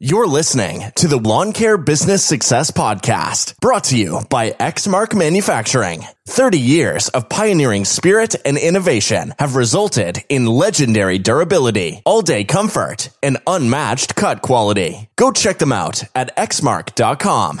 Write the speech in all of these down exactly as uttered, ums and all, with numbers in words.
You're listening to the Lawn Care Business Success Podcast, brought to you by Exmark Manufacturing. thirty years of pioneering spirit and innovation have resulted in legendary durability, all-day comfort, and unmatched cut quality. Go check them out at exmark dot com.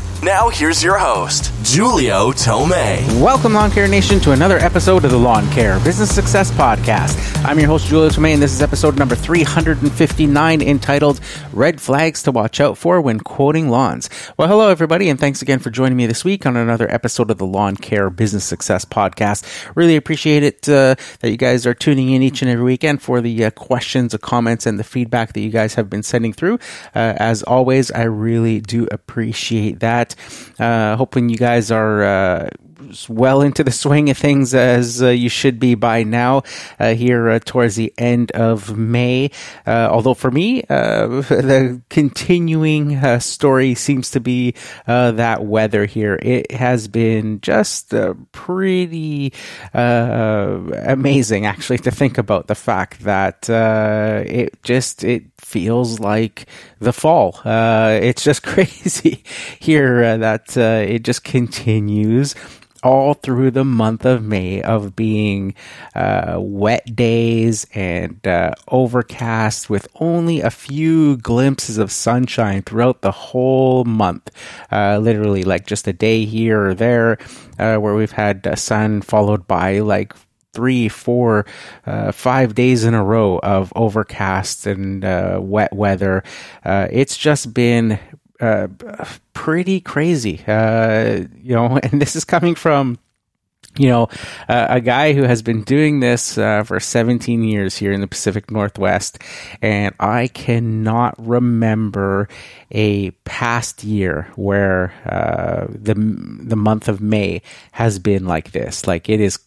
Now, here's your host, Julio Tomei. Welcome, Lawn Care Nation, to another episode of the Lawn Care Business Success Podcast. I'm your host, Julio Tomei, and this is episode number three fifty-nine, entitled Red Flags to Watch Out For When Quoting Lawns. Well, hello, everybody, and thanks again for joining me this week on another episode of the Lawn Care Business Success Podcast. Really appreciate it uh, that you guys are tuning in each and every weekend for the uh, questions, the comments, and the feedback that you guys have been sending through. Uh, as always, I really do appreciate that. Uh, hoping you guys are uh, well into the swing of things, as uh, you should be by now, uh, here uh, towards the end of May. Uh, although for me, uh, the continuing uh, story seems to be uh, that weather here. It has been just uh, pretty uh, amazing, actually, to think about the fact that uh, it just it feels like the fall. Uh, it's just crazy here uh, that uh, it just continues all through the month of May of being uh, wet days and uh, overcast with only a few glimpses of sunshine throughout the whole month. Uh, literally like just a day here or there uh, where we've had uh, sun followed by like three, four, uh, five days in a row of overcast and uh, wet weather. Uh, it's just been Uh, pretty crazy, uh, you know, and this is coming from, you know, uh, a guy who has been doing this uh, for seventeen years here in the Pacific Northwest, and I cannot remember a past year where uh, the the month of May has been like this. Like, it is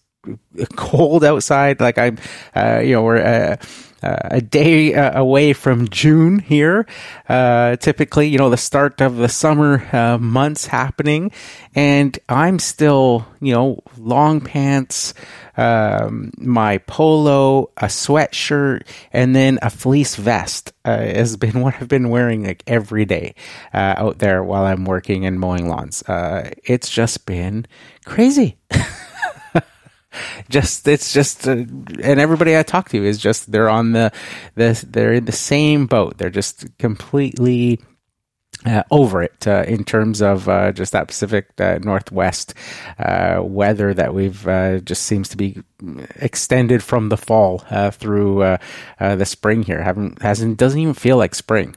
cold outside. Like, I'm, uh, you know, we're Uh, Uh, a day uh, away from June here. Uh, typically, you know, the start of the summer uh, months happening, and I'm still, you know, long pants, um, my polo, a sweatshirt, and then a fleece vest uh, has been what I've been wearing like every day uh, out there while I'm working and mowing lawns. Uh, it's just been crazy. Just it's just, uh, and everybody I talk to is just they're on the, the they're in the same boat. They're just completely uh, over it uh, in terms of uh, just that Pacific uh, Northwest uh, weather that we've uh, just seems to be extended from the fall uh, through uh, uh, the spring here. Haven't hasn't doesn't even feel like spring.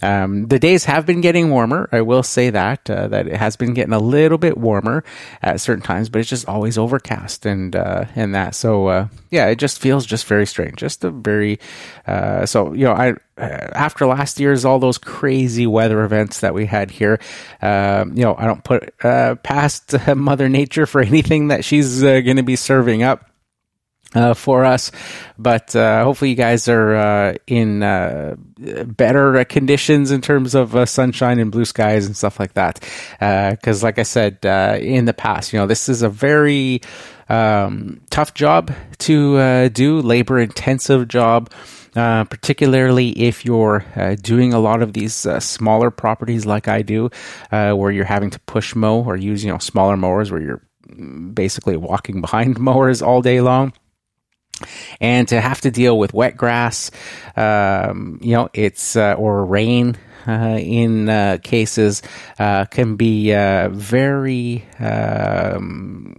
Um, the days have been getting warmer. I will say that, uh, that it has been getting a little bit warmer at certain times, but it's just always overcast and, uh, and that. So, uh, yeah, it just feels just very strange. Just a very, uh, so, you know, I, after last year's, all those crazy weather events that we had here, um, you know, I don't put, uh, past Mother Nature for anything that she's uh, going to be serving up Uh, for us, but uh, hopefully you guys are uh, in uh, better conditions in terms of uh, sunshine and blue skies and stuff like that. Because, uh, like I said uh, in the past, you know, this is a very um, tough job to uh, do, labor-intensive job. Uh, particularly if you're uh, doing a lot of these uh, smaller properties like I do, uh, where you're having to push mow or use, you know, smaller mowers where you're basically walking behind mowers all day long. And to have to deal with wet grass, um, you know, it's uh, or rain uh, in uh, cases uh, can be uh, very um,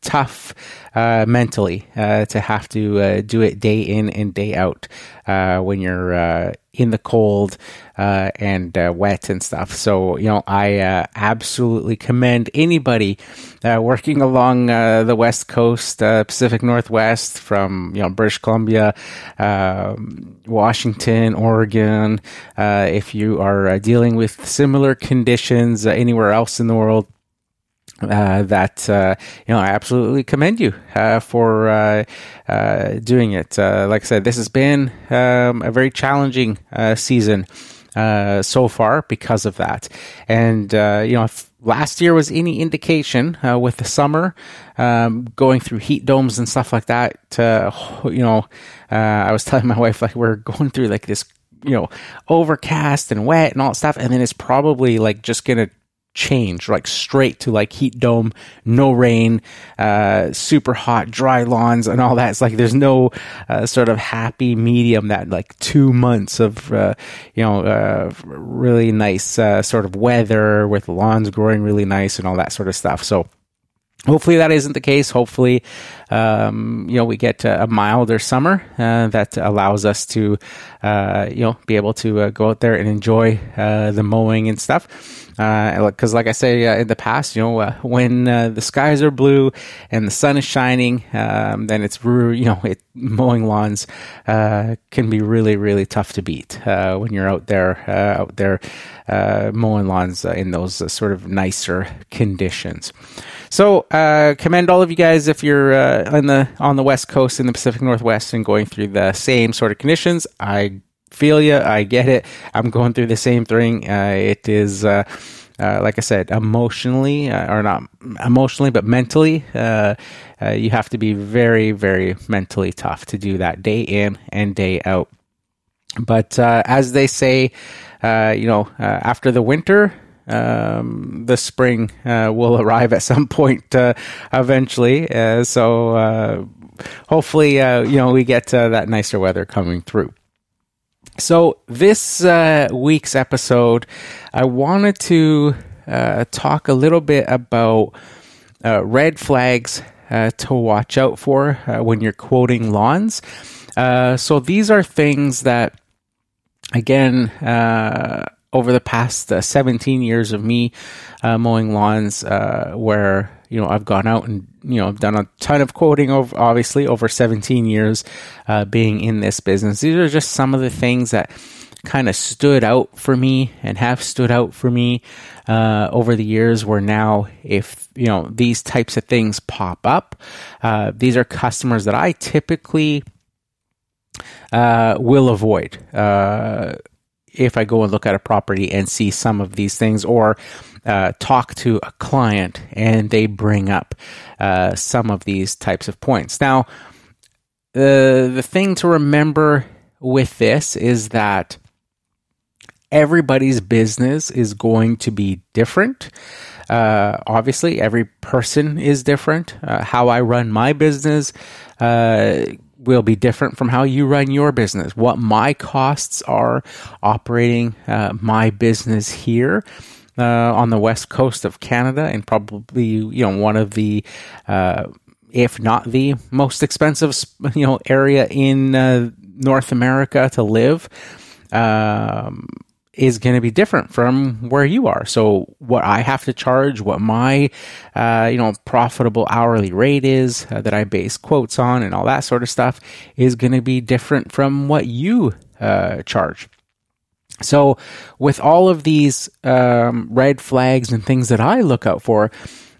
tough uh, mentally uh, to have to uh, do it day in and day out uh, when you're uh, in the cold uh, and uh, wet and stuff. So, you know, I uh, absolutely commend anybody uh, working along uh, the West Coast, uh, Pacific Northwest, from, you know, British Columbia, uh, Washington, Oregon. Uh, if you are uh, dealing with similar conditions uh, anywhere else in the world, Uh, that, uh, you know, I absolutely commend you, uh, for, uh, uh, doing it. Uh, like I said, this has been, um, a very challenging, uh, season, uh, so far because of that. And, uh, you know, if last year was any indication, uh, with the summer, um, going through heat domes and stuff like that, uh, you know, uh, I was telling my wife, like, we're going through like this, you know, overcast and wet and all that stuff. And then it's probably like just going to change, like straight to like heat dome, no rain, uh super hot, dry lawns and all that. It's like there's no uh, sort of happy medium, that like two months of uh, you know uh, really nice uh, sort of weather with lawns growing really nice and all that sort of stuff. So hopefully that isn't the case. Hopefully, um, you know, we get a milder summer uh, that allows us to, uh, you know, be able to uh, go out there and enjoy uh, the mowing and stuff. Because, uh, like I say uh, in the past, you know, uh, when uh, the skies are blue and the sun is shining, um, then it's you know, it, mowing lawns uh, can be really, really tough to beat uh, when you're out there, uh, out there uh, mowing lawns uh, in those uh, sort of nicer conditions. So, uh, commend all of you guys if you're uh, on the on the West Coast in the Pacific Northwest and going through the same sort of conditions. I feel you. I get it. I'm going through the same thing. Uh, it is, uh, uh, like I said, emotionally uh, or not emotionally, but mentally, uh, uh, you have to be very, very mentally tough to do that day in and day out. But uh, as they say, uh, you know, uh, after the winter, Um, the spring uh, will arrive at some point uh, eventually. Uh, so uh, hopefully, uh, you know, we get uh, that nicer weather coming through. So this uh, week's episode, I wanted to uh, talk a little bit about uh, red flags uh, to watch out for uh, when you're quoting lawns. Uh, so these are things that, again, uh, over the past uh, seventeen years of me uh, mowing lawns, uh, where, you know, I've gone out and, you know, I've done a ton of quoting, over, obviously, over seventeen years uh, being in this business. These are just some of the things that kind of stood out for me and have stood out for me uh, over the years, where now if, you know, these types of things pop up, uh, these are customers that I typically uh, will avoid. Uh if I go and look at a property and see some of these things, or uh, talk to a client and they bring up uh, some of these types of points. Now, uh, the thing to remember with this is that everybody's business is going to be different. Uh, obviously, every person is different. Uh, how I run my business uh will be different from how you run your business. What my costs are operating uh, my business here uh, on the West Coast of Canada, and probably, you know, one of the, uh, if not the most expensive, you know, area in uh, North America to live, um, is going to be different from where you are. So what I have to charge, what my, uh, you know, profitable hourly rate is uh, that I base quotes on and all that sort of stuff is going to be different from what you uh, charge. So with all of these um, red flags and things that I look out for,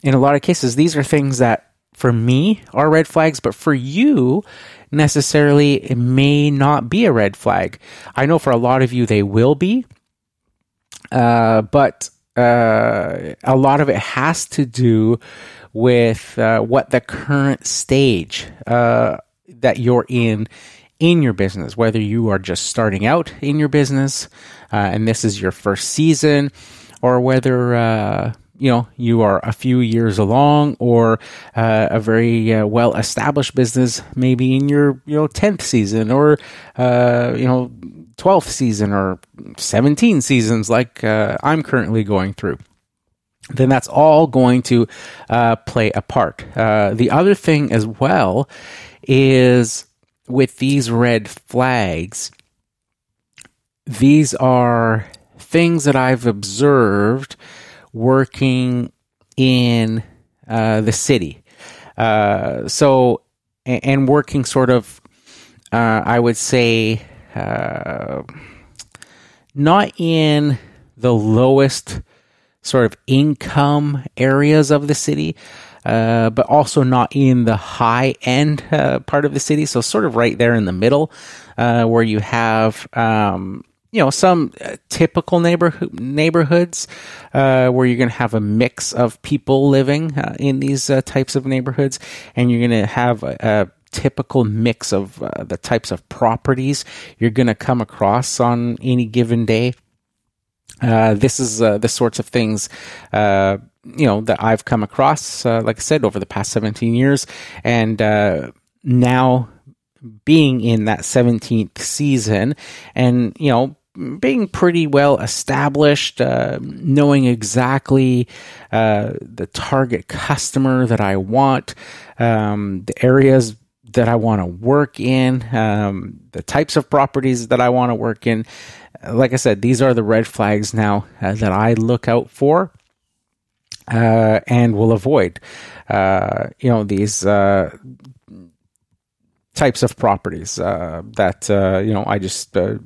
in a lot of cases, these are things that for me are red flags, but for you necessarily it may not be a red flag. I know for a lot of you they will be. Uh, but uh, a lot of it has to do with uh, what the current stage uh, that you're in in your business, whether you are just starting out in your business uh, and this is your first season, or whether uh, you know you are a few years along, or uh, a very uh, well-established business, maybe in your you know tenth season, or uh, you know. twelfth season or seventeen seasons like uh, I'm currently going through. then that's all going to uh, play a part. Uh, the other thing as well is with these red flags, these are things that I've observed working in uh, the city. Uh, so, and working sort of, uh, I would say, uh, not in the lowest sort of income areas of the city, uh, but also not in the high end uh, part of the city. So sort of right there in the middle, uh, where you have, um, you know, some uh, typical neighborhood neighborhoods uh, where you're going to have a mix of people living uh, in these uh, types of neighborhoods, and you're going to have a, a typical mix of uh, the types of properties you're going to come across on any given day. Uh, this is uh, the sorts of things, uh, you know, that I've come across, uh, like I said, over the past seventeen years, and uh, now being in that seventeenth season, and you know, being pretty well established, uh, knowing exactly uh, the target customer that I want, um, the areas that I want to work in, um, the types of properties that I want to work in. Like I said, these are the red flags now uh, that I look out for uh, and will avoid. Uh, you know, these uh, types of properties uh, that, uh, you know, I just... Uh,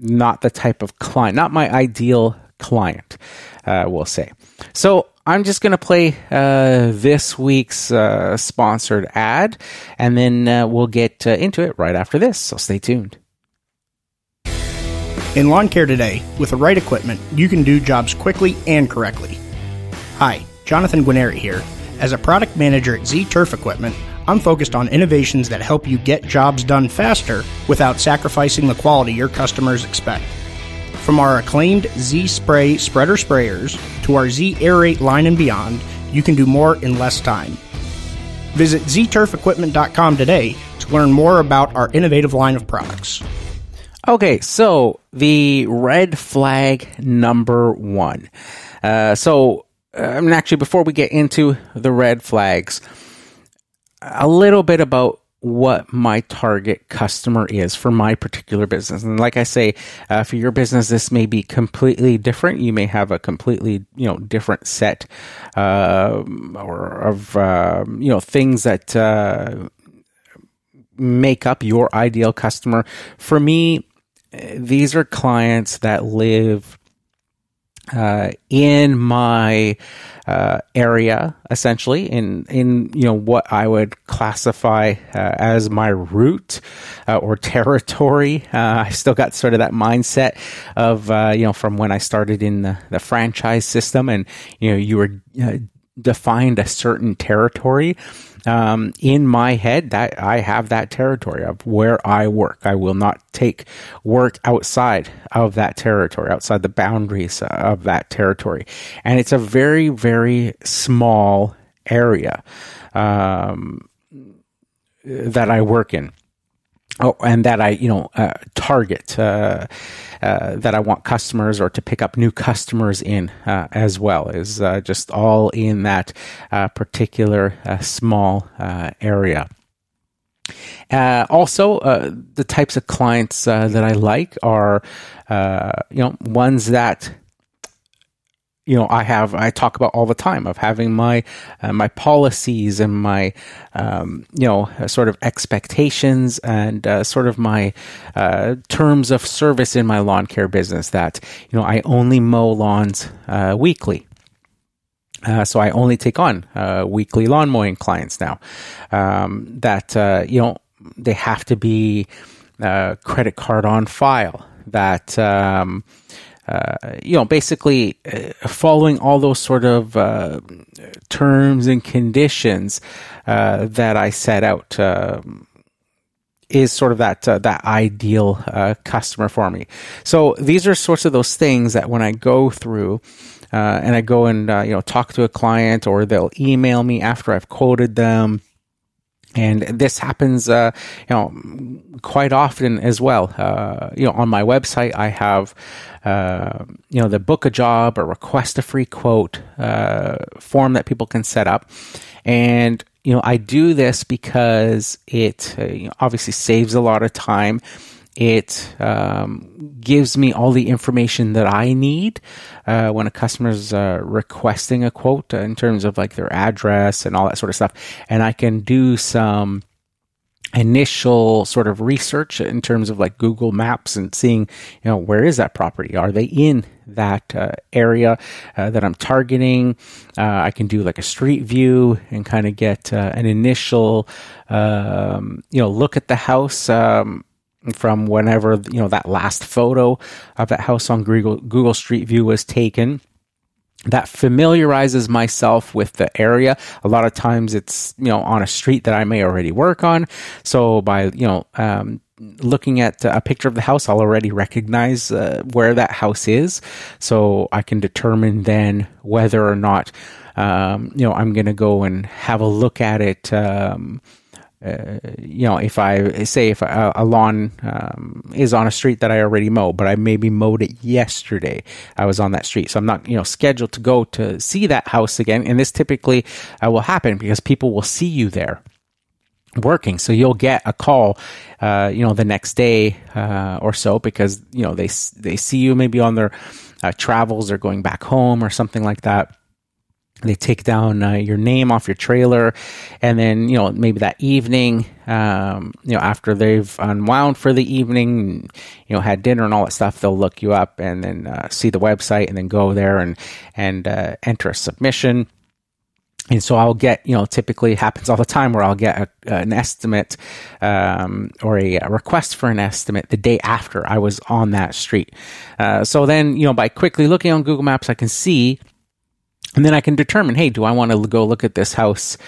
not the type of client, not my ideal client, uh, we'll say. So I'm just going to play uh, this week's uh, sponsored ad, and then uh, we'll get uh, into it right after this. So stay tuned. In lawn care today, with the right equipment, you can do jobs quickly and correctly. Hi, Jonathan Guarneri here. As a product manager at Z-Turf Equipment, I'm focused on innovations that help you get jobs done faster without sacrificing the quality your customers expect. From our acclaimed Z Spray Spreader Sprayers to our Z Air eight line and beyond, you can do more in less time. Visit Z Turf Equipment dot com today to learn more about our innovative line of products. Okay, so the red flag number one. Uh, so, I mean, actually, before we get into the red flags, a little bit about what my target customer is for my particular business. And like I say, uh, for your business, this may be completely different. You may have a completely, you know, different set uh, or of, uh, you know, things that uh, make up your ideal customer. For me, these are clients that live Uh, in my uh, area, essentially, in in you know what I would classify uh, as my route uh, or territory. Uh, I've still got sort of that mindset of uh, you know from when I started in the, the franchise system, and you know you were uh, defined a certain territory. Um, in my head, that I have that territory of where I work. I will not take work outside of that territory, outside the boundaries of that territory. And it's a very, very small area um, that I work in. Oh, and that I, you know, uh, target, uh, uh, that I want customers or to pick up new customers in uh, as well is uh, just all in that uh, particular uh, small uh, area. Uh, also, uh, the types of clients uh, that I like are, uh, you know, ones that, you know, I have, I talk about all the time of having my, uh, my policies and my, um, you know, sort of expectations and uh, sort of my uh, terms of service in my lawn care business that, you know, I only mow lawns uh, weekly. Uh, so I only take on uh, weekly lawn mowing clients now um, that, uh, you know, they have to be uh, credit card on file that, um, Uh, you know, basically uh, following all those sort of uh, terms and conditions uh, that I set out uh, is sort of that uh, that ideal uh, customer for me. So these are sorts of those things that when I go through uh, and I go and uh, you know talk to a client, or they'll email me after I've quoted them. And this happens, uh, you know, quite often as well. Uh, you know, on my website, I have, uh, you know, the book a job or request a free quote uh, form that people can set up. And, you know, I do this because it uh, you know, obviously saves a lot of time. It um, gives me all the information that I need uh, when a customer's uh, requesting a quote uh, in terms of like their address and all that sort of stuff. And I can do some initial sort of research in terms of like Google Maps and seeing, you know, where is that property? Are they in that uh, area uh, that I'm targeting? Uh, I can do like a street view and kind of get uh, an initial, um, you know, look at the house. Um, from whenever, you know, that last photo of that house on Google, Google Street View was taken. That familiarizes myself with the area. A lot of times it's, you know, on a street that I may already work on. So by, you know, um, looking at a picture of the house, I'll already recognize uh, where that house is. So I can determine then whether or not, um, you know, I'm going to go and have a look at it, um, Uh, you know, if I say if a, a lawn um, is on a street that I already mow, but I maybe mowed it yesterday, I was on that street. So I'm not, you know, scheduled to go to see that house again. And this typically uh, will happen because people will see you there working. So you'll get a call, uh, you know, the next day uh, or so because, you know, they, they see you maybe on their uh, travels or going back home or something like that. They take down uh, your name off your trailer, and then, you know, maybe that evening, um, you know, after they've unwound for the evening, you know, had dinner and all that stuff, they'll look you up and then uh, see the website and then go there and and uh, enter a submission. And so I'll get, you know, typically it happens all the time where I'll get a, an estimate um, or a, a request for an estimate the day after I was on that street. Uh, so then, you know, by quickly looking on Google Maps, I can see. And then I can determine, hey, do I want to go look at this house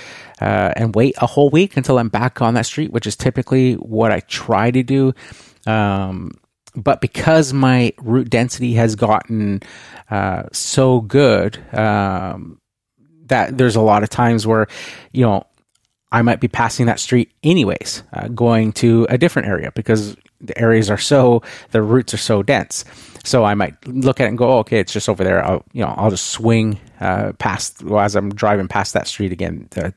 uh, and wait a whole week until I'm back on that street, which is typically what I try to do. Um, but because my root density has gotten uh, so good um, that there's a lot of times where, you know, I might be passing that street anyways, uh, going to a different area because the areas are so, the roots are so dense. So I might look at it and go, oh, okay, it's just over there. I'll, you know, I'll just swing uh, past, well, as I'm driving past that street again, uh,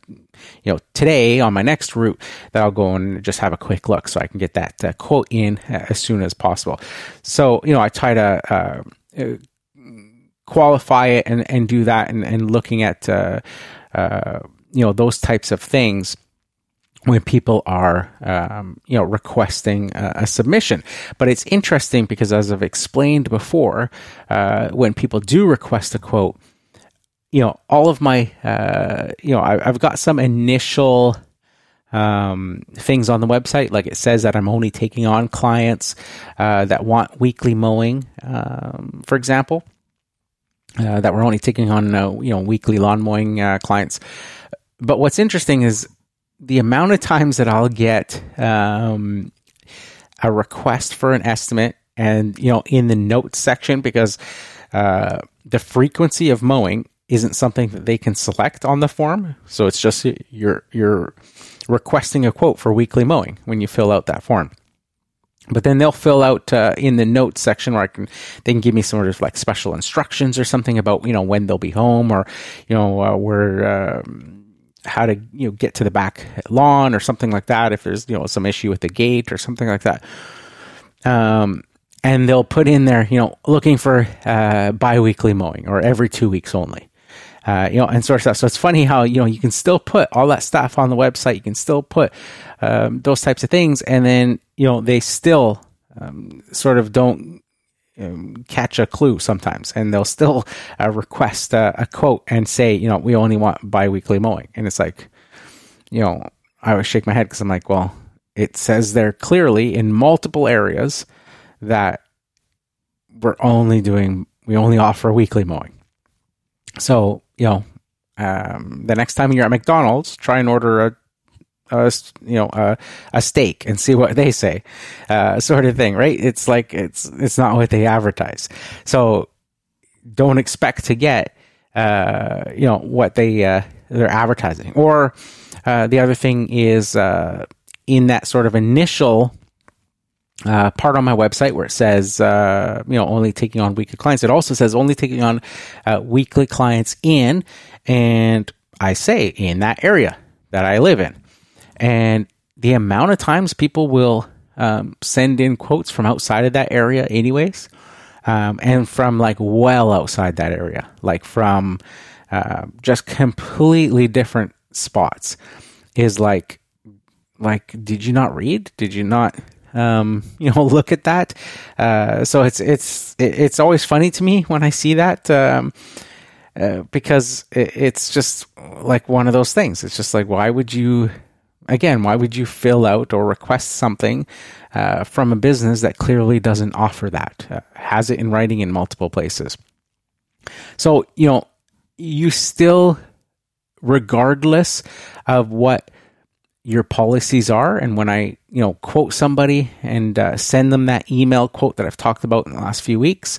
you know, today on my next route that I'll go and just have a quick look so I can get that uh, quote in uh, as soon as possible. So, you know, I try to uh, uh, qualify it and, and do that and, and looking at, uh, uh, you know, those types of things when people are, um, you know, requesting a, a submission. But it's interesting because, as I've explained before, uh, when people do request a quote, you know, all of my, uh, you know, I, I've got some initial um, things on the website. Like it says that I'm only taking on clients uh, that want weekly mowing, um, for example, uh, that we're only taking on, uh, you know, weekly lawn mowing uh, clients. But what's interesting is the amount of times that I'll get um, a request for an estimate and, you know, in the notes section, because uh, the frequency of mowing isn't something that they can select on the form. So it's just you're, you're requesting a quote for weekly mowing when you fill out that form. But then they'll fill out uh, in the notes section where I can, they can give me some sort of like special instructions or something about, you know, when they'll be home or, you know, uh, where, uh, how to, you know, get to the back lawn or something like that. If there's, you know, some issue with the gate or something like that. Um, and they'll put in there, you know, looking for uh, biweekly mowing or every two weeks only. Uh, you know, and sort of stuff. So it's funny how, you know, you can still put all that stuff on the website. You can still put um, those types of things. And then, you know, they still um, sort of don't um, catch a clue sometimes. And they'll still uh, request uh, a quote and say, you know, we only want biweekly mowing. And it's like, you know, I always shake my head because I'm like, well, it says there clearly in multiple areas that we're only doing, we only offer weekly mowing. So, you know, um, the next time you're at McDonald's, try and order a, a you know, a, a steak and see what they say, uh, sort of thing, right? It's like, it's, it's not what they advertise. So don't expect to get, uh, you know, what they, uh, they're advertising. Or, Uh, the other thing is uh, in that sort of initial uh, part on my website where it says, uh, you know, only taking on weekly clients, it also says only taking on uh, weekly clients in, and I say in that area that I live in. And the amount of times people will um, send in quotes from outside of that area anyways, um, and from like well outside that area, like from uh, just completely different spots, is like, like, did you not read? Did you not, um, you know, look at that? Uh, so it's, it's, it's always funny to me when I see that, um, uh, because it, it's just like one of those things. It's just like, why would you, again, why would you fill out or request something uh, from a business that clearly doesn't offer that, uh, has it in writing in multiple places? So, you know, you still, regardless of what your policies are, and when I, you know, quote somebody and uh, send them that email quote that I've talked about in the last few weeks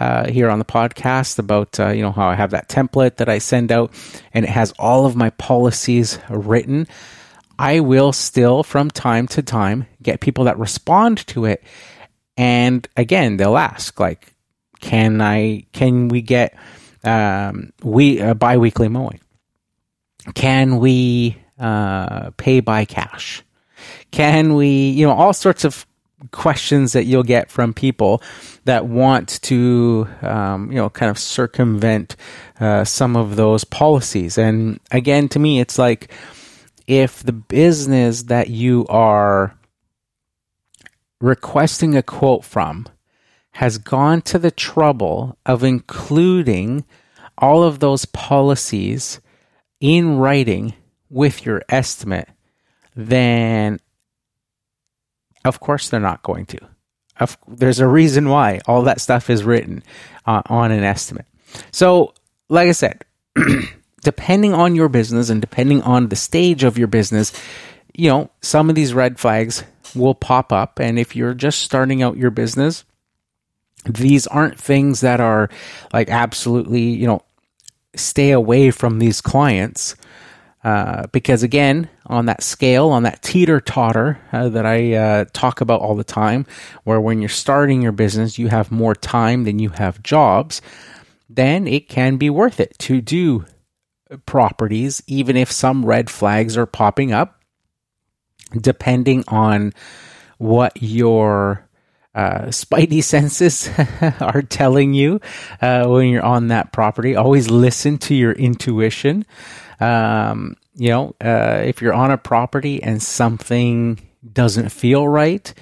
uh, here on the podcast about, uh, you know, how I have that template that I send out and it has all of my policies written, I will still, from time to time, get people that respond to it. And again, they'll ask, like, can I, can we get um, we uh, bi-weekly mowing? Can we uh, pay by cash? Can we, you know, all sorts of questions that you'll get from people that want to, um, you know, kind of circumvent uh, some of those policies. And again, to me, it's like, if the business that you are requesting a quote from has gone to the trouble of including all of those policies in writing with your estimate, then of course they're not going to. Of, there's a reason why all that stuff is written uh, on an estimate. So, like I said, depending on your business and depending on the stage of your business, you know, some of these red flags will pop up. And if you're just starting out your business, these aren't things that are like absolutely, you know, stay away from these clients. Uh, because again, on that scale, on that teeter-totter uh, that I uh, talk about all the time, where when you're starting your business, you have more time than you have jobs, then it can be worth it to do properties, even if some red flags are popping up, depending on what your uh, spidey senses are telling you uh, when you're on that property. Always listen to your intuition. Um, you know, uh, if you're on a property and something doesn't feel right,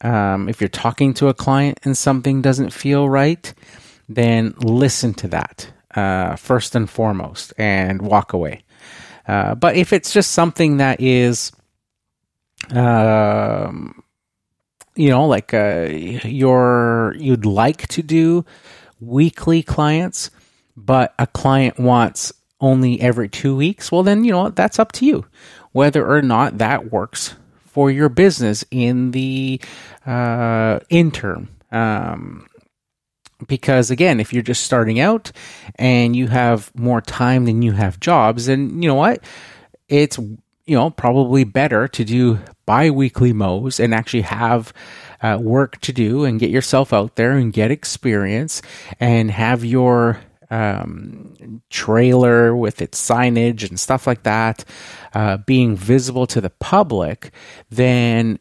um, if you're talking to a client and something doesn't feel right, then listen to that. Uh, first and foremost, and walk away. Uh, but if it's just something that is, uh, you know, like uh, your you'd like to do weekly clients, but a client wants only every two weeks, well, then, you know, that's up to you whether or not that works for your business in the uh, interim. Um, Because again, if you're just starting out and you have more time than you have jobs, then you know what? It's, you know, probably better to do bi-weekly mows and actually have uh, work to do and get yourself out there and get experience and have your um, trailer with its signage and stuff like that uh, being visible to the public than,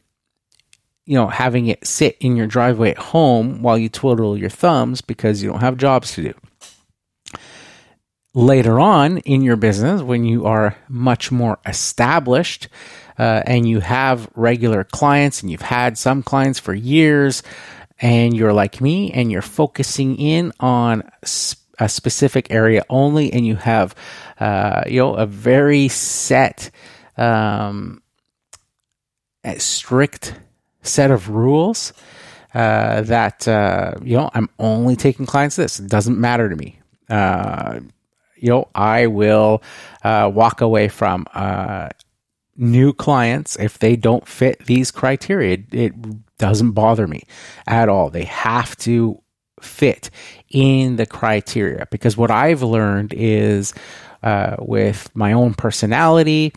you know, having it sit in your driveway at home while you twiddle your thumbs because you don't have jobs to do. Later on in your business, when you are much more established uh, and you have regular clients and you've had some clients for years and you're like me and you're focusing in on sp- a specific area only and you have, uh, you know, a very set, um, strict set of rules uh, that, uh, you know, I'm only taking clients this. It doesn't matter to me. Uh, you know, I will uh, walk away from uh, new clients if they don't fit these criteria. It, it doesn't bother me at all. They have to fit in the criteria because what I've learned is uh, with my own personality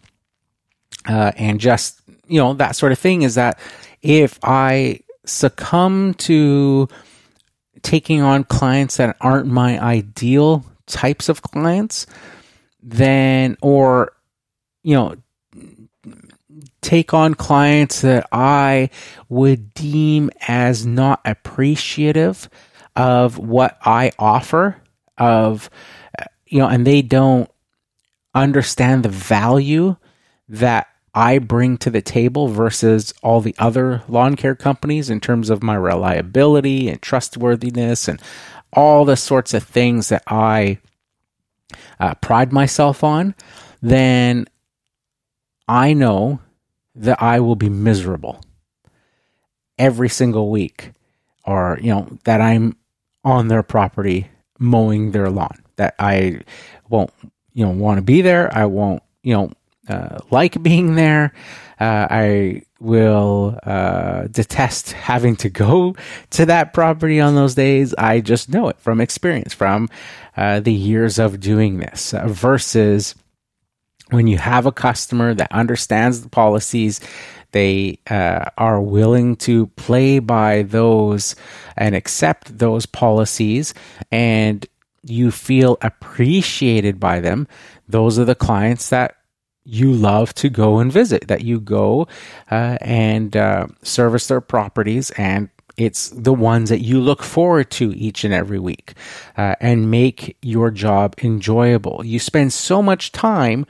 uh, and just, you know, that sort of thing, is that if I succumb to taking on clients that aren't my ideal types of clients, then, or, you know, take on clients that I would deem as not appreciative of what I offer, of, you know, and they don't understand the value that I bring to the table versus all the other lawn care companies in terms of my reliability and trustworthiness and all the sorts of things that I uh, pride myself on, then I know that I will be miserable every single week, or, you know, that I'm on their property mowing their lawn, that I won't, you know, want to be there. I won't, you know, uh, like being there. Uh, I will uh, detest having to go to that property on those days. I just know it from experience, from uh, the years of doing this, uh, versus when you have a customer that understands the policies, they uh, are willing to play by those and accept those policies, and you feel appreciated by them. Those are the clients that you love to go and visit, that you go uh, and uh, service their properties, and it's the ones that you look forward to each and every week, uh, and make your job enjoyable. You spend so much time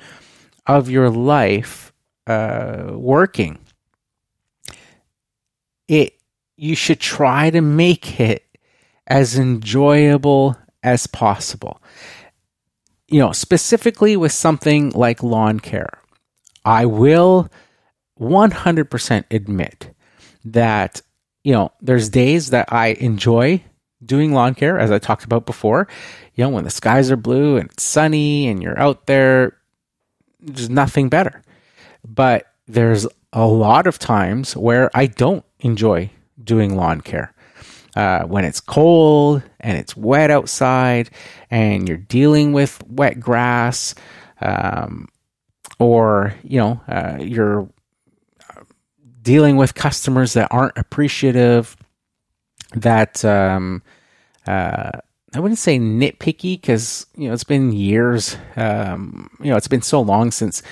of your life uh, working. It you should try to make it as enjoyable as possible. You know, specifically with something like lawn care, I will one hundred percent admit that, you know, there's days that I enjoy doing lawn care, as I talked about before. You know, when the skies are blue and it's sunny and you're out there, there's nothing better. But there's a lot of times where I don't enjoy doing lawn care. Uh, when it's cold and it's wet outside and you're dealing with wet grass, um, or, you know, uh, you're dealing with customers that aren't appreciative, that um, uh, I wouldn't say nitpicky, because, you know, it's been years, um, you know, it's been so long since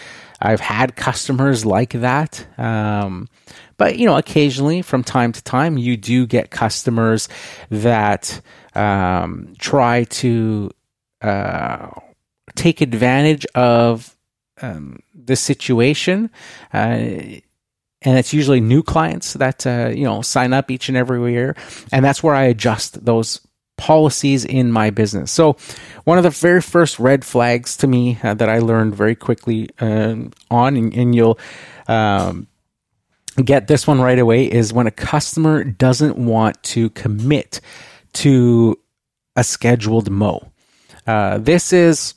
I've had customers like that. Um, but, you know, occasionally from time to time, you do get customers that um, try to uh, take advantage of um, the situation. Uh, and it's usually new clients that, uh, you know, sign up each and every year. And that's where I adjust those policies in my business. So one of the very first red flags to me uh, that I learned very quickly uh, on, and, and you'll um, get this one right away, is when a customer doesn't want to commit to a scheduled mow. Uh, this is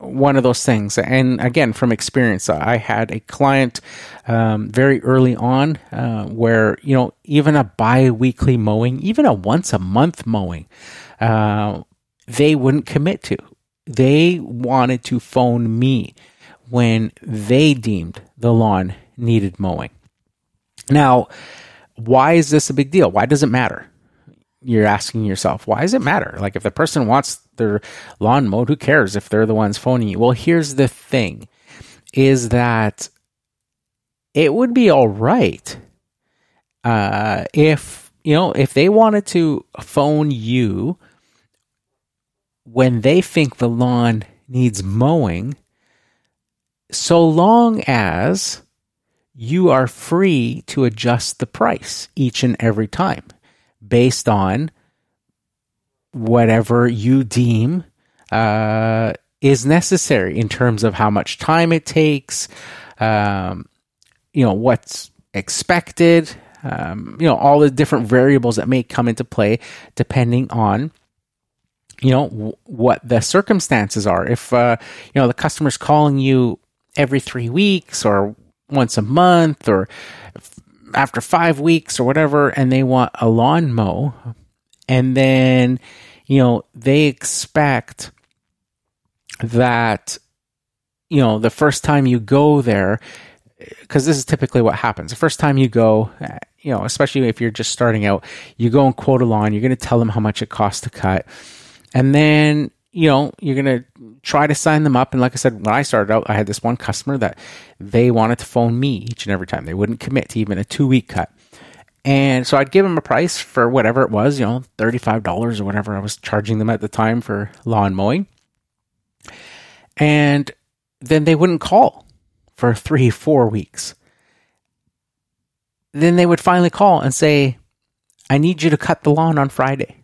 one of those things. And again, from experience, I had a client um, very early on uh, where, you know, even a bi-weekly mowing, even a once a month mowing, uh, they wouldn't commit to. They wanted to phone me when they deemed the lawn needed mowing. Now, why is this a big deal? Why does it matter? You're asking yourself, why does it matter? Like, if the person wants their lawn mowed, who cares if they're the ones phoning you? Well, here's the thing, is that it would be all right uh, if, you know, if they wanted to phone you when they think the lawn needs mowing, so long as you are free to adjust the price each and every time, based on whatever you deem uh, is necessary in terms of how much time it takes, um, you know, what's expected, um, you know, all the different variables that may come into play depending on, you know, w- what the circumstances are. If, uh, you know, the customer's calling you every three weeks or once a month or if, after five weeks or whatever, and they want a lawn mow, and then, you know, they expect that, you know, the first time you go there, because this is typically what happens. The first time you go, you know, especially if you're just starting out, you go and quote a lawn, you're going to tell them how much it costs to cut. And then, you know, you're going to try to sign them up. And like I said, when I started out, I had this one customer that they wanted to phone me each and every time. They wouldn't commit to even a two-week cut. And so I'd give them a price for whatever it was, you know, thirty-five dollars or whatever I was charging them at the time for lawn mowing. And then they wouldn't call for three, four weeks. Then they would finally call and say, I need you to cut the lawn on Friday.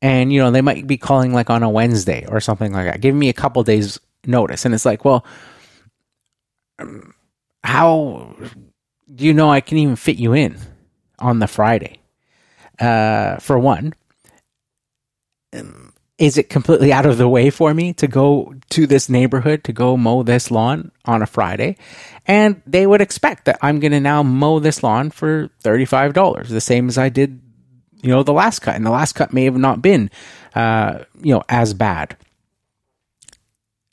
And, you know, they might be calling like on a Wednesday or something like that. Give me a couple days notice. And it's like, well, um, how do you know I can even fit you in on the Friday? Uh, for one, um, is it completely out of the way for me to go to this neighborhood to go mow this lawn on a Friday? And they would expect that I'm going to now mow this lawn for thirty-five dollars, the same as I did, you know, the last cut. And the last cut may have not been, uh, you know, as bad.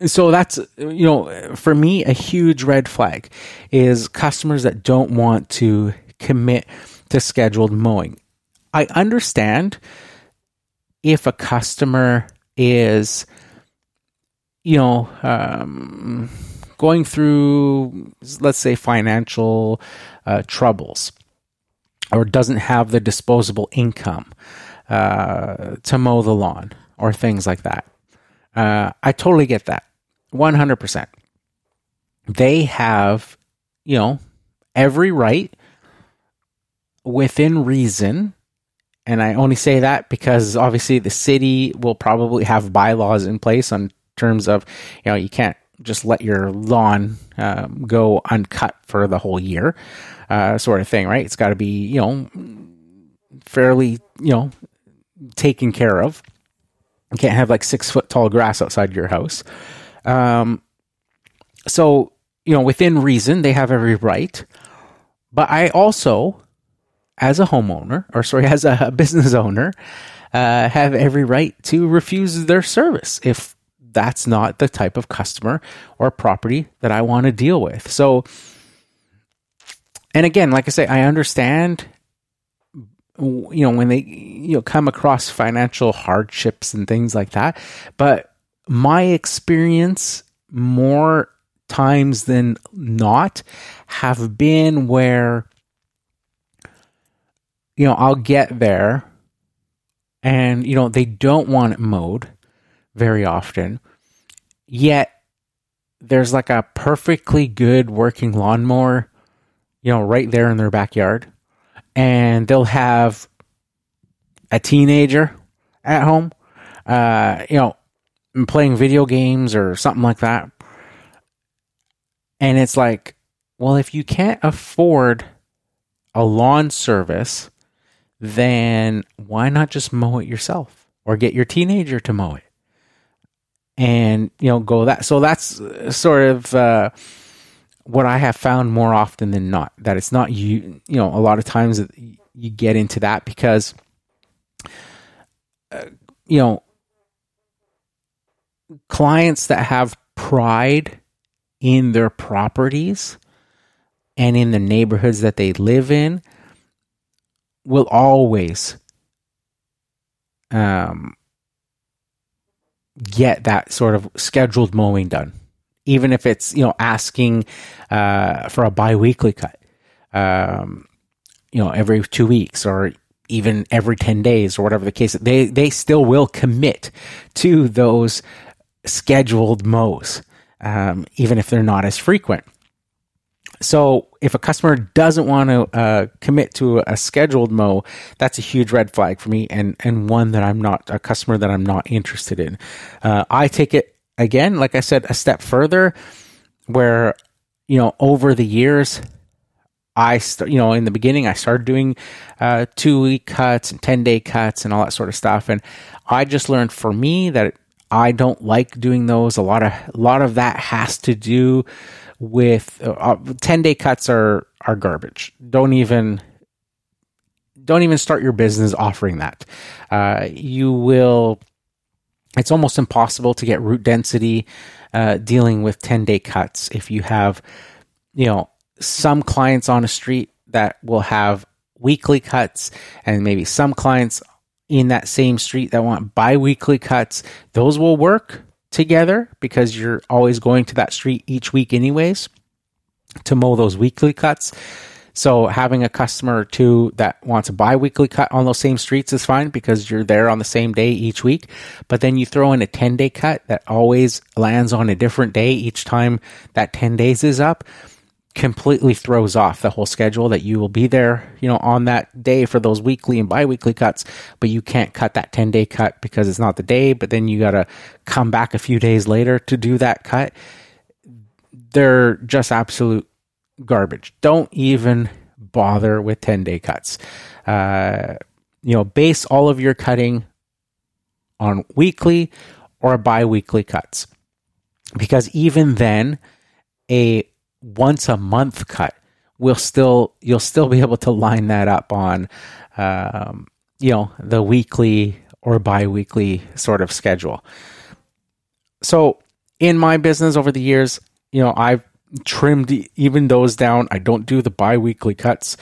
And so that's, you know, for me, a huge red flag is customers that don't want to commit to scheduled mowing. I understand if a customer is, you know, um, going through, let's say, financial uh, troubles, or doesn't have the disposable income uh, to mow the lawn or things like that. Uh, I totally get that, one hundred percent. They have, you know, every right within reason. And I only say that because obviously the city will probably have bylaws in place on terms of, you know, you can't just let your lawn um, go uncut for the whole year, uh, sort of thing, right? It's got to be, you know, fairly, you know, taken care of. You can't have like six foot tall grass outside your house. Um, so, you know, within reason, they have every right. But I also, as a homeowner, or sorry, as a business owner, uh, have every right to refuse their service if that's not the type of customer or property that I want to deal with. So, and again, like I say, I understand, you know, when they, you know, come across financial hardships and things like that, but my experience more times than not have been where, you know, I'll get there and, you know, they don't want it mowed very often, yet there's like a perfectly good working lawnmower, you know, right there in their backyard. And they'll have a teenager at home, uh, you know, playing video games or something like that. And it's like, well, if you can't afford a lawn service, then why not just mow it yourself or get your teenager to mow it and, you know, go that. So that's sort of uh, what I have found more often than not, that it's not you, you know, a lot of times you get into that because, uh, you know, clients that have pride in their properties and in the neighborhoods that they live in will always um, get that sort of scheduled mowing done, even if it's, you know, asking uh, for a biweekly cut, um, you know, every two weeks or even every ten days or whatever the case. They they still will commit to those scheduled mows, um, even if they're not as frequent. So if a customer doesn't want to uh, commit to a scheduled mow, that's a huge red flag for me, and and one that I'm not, a customer that I'm not interested in. Uh, I take it, again, like I said, a step further where, you know, over the years, I, st- you know, in the beginning, I started doing uh, two-week cuts and ten-day cuts and all that sort of stuff. And I just learned for me that I don't like doing those. A lot of, a lot of that has to do with uh, ten-day cuts are are garbage. Don't even don't even start your business offering that. Uh, you will. It's almost impossible to get root density uh, dealing with ten-day cuts if you have, you know, some clients on a street that will have weekly cuts, and maybe some clients in that same street that want bi-weekly cuts. Those will work together because you're always going to that street each week anyways to mow those weekly cuts. So having a customer or two that wants a bi-weekly cut on those same streets is fine because you're there on the same day each week. But then you throw in a ten-day cut that always lands on a different day each time that ten days is up. Completely throws off the whole schedule that you will be there, you know, on that day for those weekly and bi-weekly cuts, but you can't cut that ten-day cut because it's not the day, but then you got to come back a few days later to do that cut. They're just absolute garbage. Don't even bother with ten-day cuts. Uh, you know, base all of your cutting on weekly or bi-weekly cuts, because even then, a once a month cut will still, you'll still be able to line that up on, um, you know, the weekly or bi-weekly sort of schedule. So in my business over the years, you know, I've trimmed even those down. I don't do the bi-weekly cuts,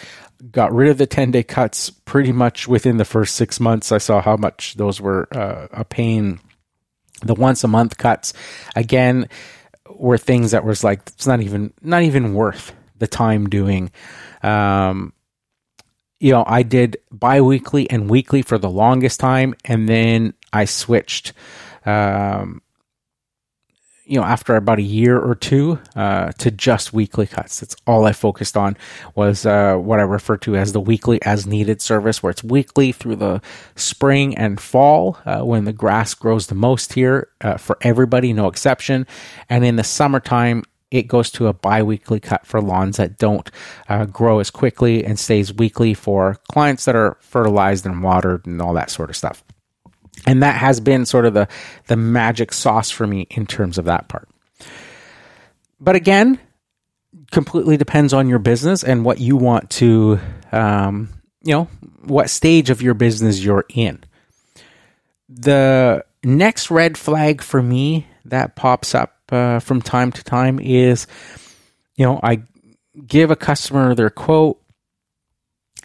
got rid of the ten-day cuts pretty much within the first six months. I saw how much those were uh, a pain. The once a month cuts, again, were things that was like, it's not even, not even worth the time doing. Um, you know, I did bi-weekly and weekly for the longest time. And then I switched, um, you know, after about a year or two, uh, to just weekly cuts. That's all I focused on, was, uh, what I refer to as the weekly as needed service, where it's weekly through the spring and fall, uh, when the grass grows the most here, uh, for everybody, no exception. And in the summertime, it goes to a bi-weekly cut for lawns that don't uh, grow as quickly, and stays weekly for clients that are fertilized and watered and all that sort of stuff. And that has been sort of the, the magic sauce for me in terms of that part. But again, completely depends on your business and what you want to, um, you know, what stage of your business you're in. The next red flag for me that pops up uh, from time to time is, you know, I give a customer their quote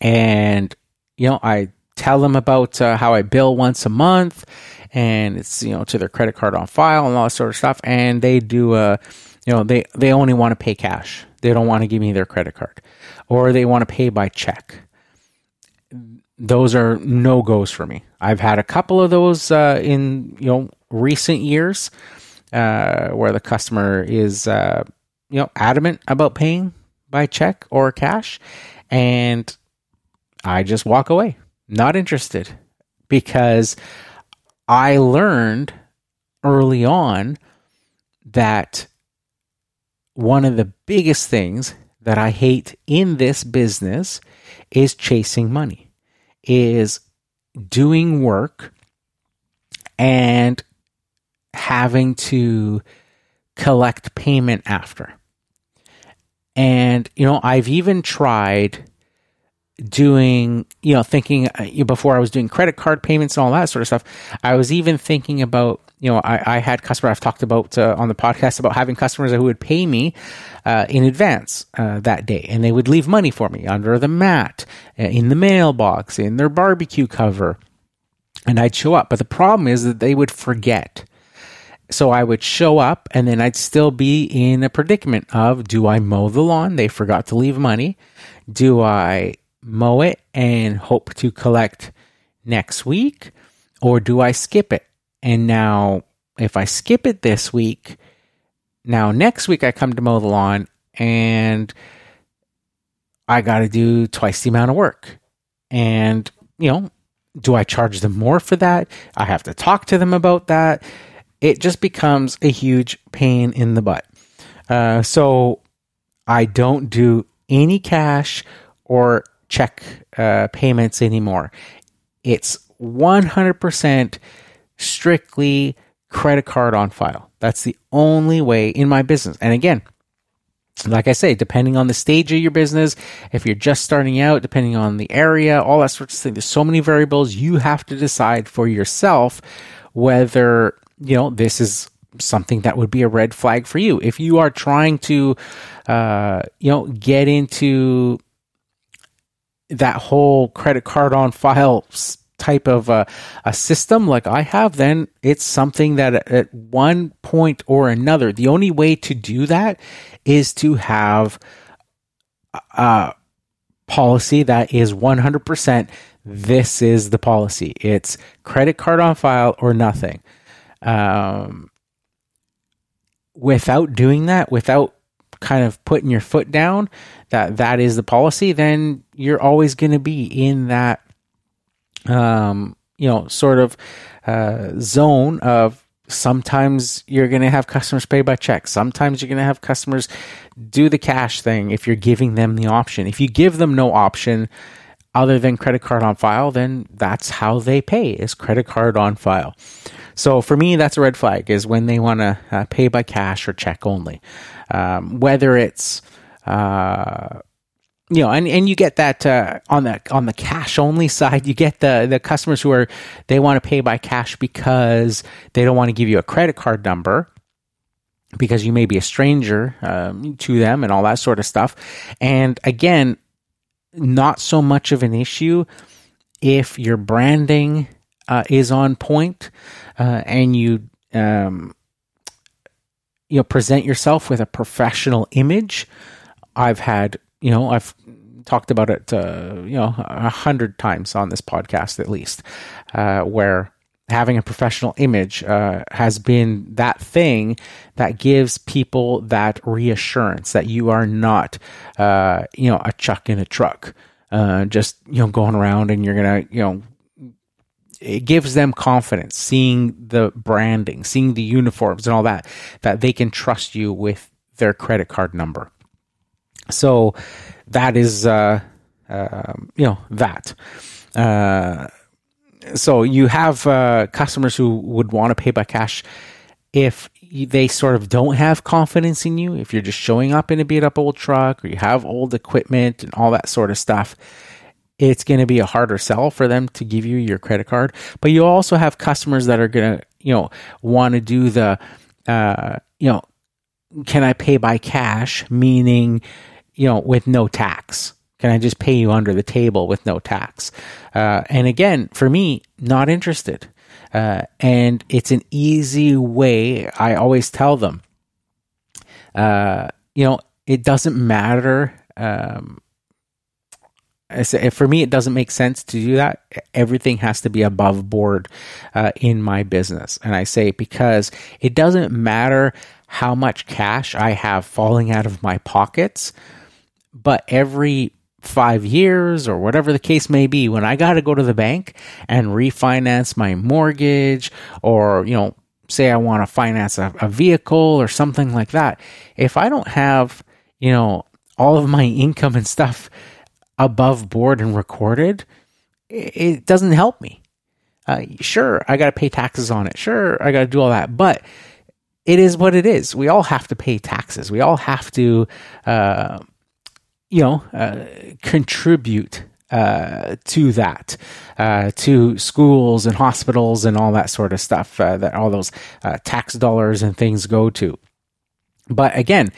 and, you know, I tell them about uh, how I bill once a month, and it's, you know, to their credit card on file and all that sort of stuff. And they do, uh, you know, they, they only want to pay cash. They don't want to give me their credit card, or they want to pay by check. Those are no goes for me. I've had a couple of those uh, in, you know, recent years uh, where the customer is, uh, you know, adamant about paying by check or cash. And I just walk away. Not interested, because I learned early on that one of the biggest things that I hate in this business is chasing money, is doing work and having to collect payment after. And, you know, I've even tried doing, you know, thinking uh, before I was doing credit card payments and all that sort of stuff, I was even thinking about, you know, I, I had customers, I've talked about uh, on the podcast about having customers who would pay me uh, in advance uh, that day, and they would leave money for me under the mat, in the mailbox, in their barbecue cover, and I'd show up. But the problem is that they would forget. So I would show up and then I'd still be in a predicament of, do I mow the lawn? They forgot to leave money. Do I mow it and hope to collect next week, or do I skip it? And now if I skip it this week, now next week I come to mow the lawn and I got to do twice the amount of work. And, you know, do I charge them more for that? I have to talk to them about that. It just becomes a huge pain in the butt. Uh, so I don't do any cash or check uh, payments anymore. It's one hundred percent strictly credit card on file. That's the only way in my business. And again, like I say, depending on the stage of your business, if you're just starting out, depending on the area, all that sort of thing, there's so many variables you have to decide for yourself whether, you know, this is something that would be a red flag for you. If you are trying to, uh, you know, get into that whole credit card on file type of a, a system like I have, then it's something that at one point or another, the only way to do that is to have a policy that is one hundred percent this is the policy. It's credit card on file or nothing. Um, without doing that, without kind of putting your foot down that that is the policy, then you're always going to be in that, um, you know, sort of uh, zone of sometimes you're going to have customers pay by check. Sometimes you're going to have customers do the cash thing if you're giving them the option. If you give them no option other than credit card on file, then that's how they pay, is credit card on file. So for me, that's a red flag, is when they want to uh, pay by cash or check only. Um, whether it's, uh, you know, and, and you get that uh, on the on the cash only side, you get the the customers who are, they want to pay by cash because they don't want to give you a credit card number, because you may be a stranger um, to them and all that sort of stuff. And again, not so much of an issue if your branding uh, is on point uh, and you um, you know, present yourself with a professional image. I've had, you know, I've talked about it, uh, you know, a hundred times on this podcast at least, uh, where having a professional image uh, has been that thing that gives people that reassurance that you are not, uh, you know, a chuck in a truck, uh, just, you know, going around, and you're gonna, you know, it gives them confidence seeing the branding, seeing the uniforms and all that, that they can trust you with their credit card number. So that is, uh, uh, you know, that. Uh, so you have uh, customers who would want to pay by cash if they sort of don't have confidence in you, if you're just showing up in a beat up old truck, or you have old equipment and all that sort of stuff. It's going to be a harder sell for them to give you your credit card. But you also have customers that are going to, you know, want to do the, uh, you know, can I pay by cash? Meaning, you know, with no tax. Can I just pay you under the table with no tax? Uh, and again, for me, not interested. Uh, and it's an easy way. I always tell them, uh, you know, it doesn't matter. Um, for me, it doesn't make sense to do that. Everything has to be above board uh, in my business. And I say, because it doesn't matter how much cash I have falling out of my pockets, but every five years or whatever the case may be, when I got to go to the bank and refinance my mortgage, or, you know, say I want to finance a, a vehicle or something like that, if I don't have, you know, all of my income and stuff above board and recorded, it doesn't help me. Uh, sure, I got to pay taxes on it. Sure, I got to do all that. But it is what it is. We all have to pay taxes. We all have to, uh, you know, uh, contribute uh, to that, uh, to schools and hospitals and all that sort of stuff, uh, that all those uh, tax dollars and things go to. But again,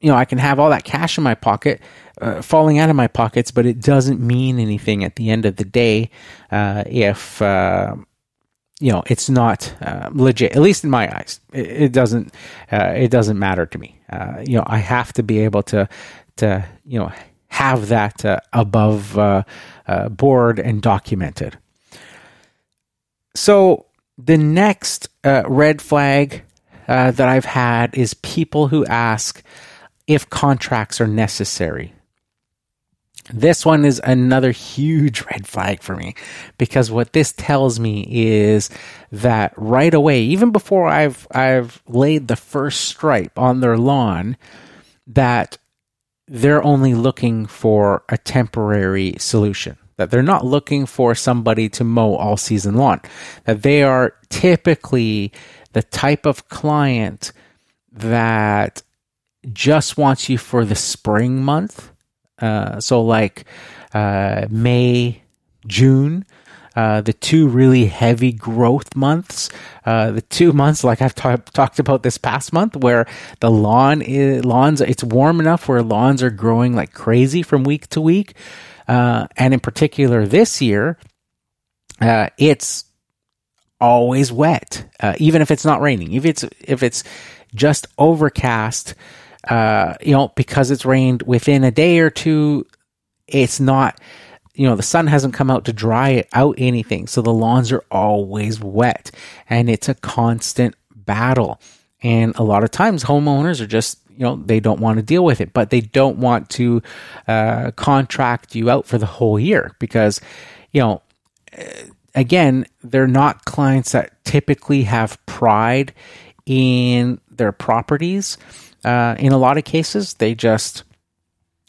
you know, I can have all that cash in my pocket, uh, falling out of my pockets, but it doesn't mean anything at the end of the day uh, if, uh, you know, it's not uh, legit. At least in my eyes, it, it doesn't. Uh, it doesn't matter to me. Uh, you know, I have to be able to, to you know, have that uh, above uh, uh, board and documented. So the next uh, red flag uh, that I've had is people who ask if contracts are necessary. This one is another huge red flag for me, because what this tells me is that right away, even before I've I've laid the first stripe on their lawn, that they're only looking for a temporary solution, that they're not looking for somebody to mow all season long, that they are typically the type of client that just wants you for the spring month. Uh, so like uh, May, June, uh, the two really heavy growth months, uh, the two months like I've t- talked about this past month where the lawn is, lawns, it's warm enough where lawns are growing like crazy from week to week. Uh, and in particular this year, uh, it's always wet, uh, even if it's not raining, if it's, if it's just overcast, uh, you know, because it's rained within a day or two, it's not, you know, the sun hasn't come out to dry it out anything. So the lawns are always wet and it's a constant battle. And a lot of times homeowners are just, you know, they don't want to deal with it, but they don't want to uh, contract you out for the whole year because, you know, again, they're not clients that typically have pride in their properties. Uh, in a lot of cases, they just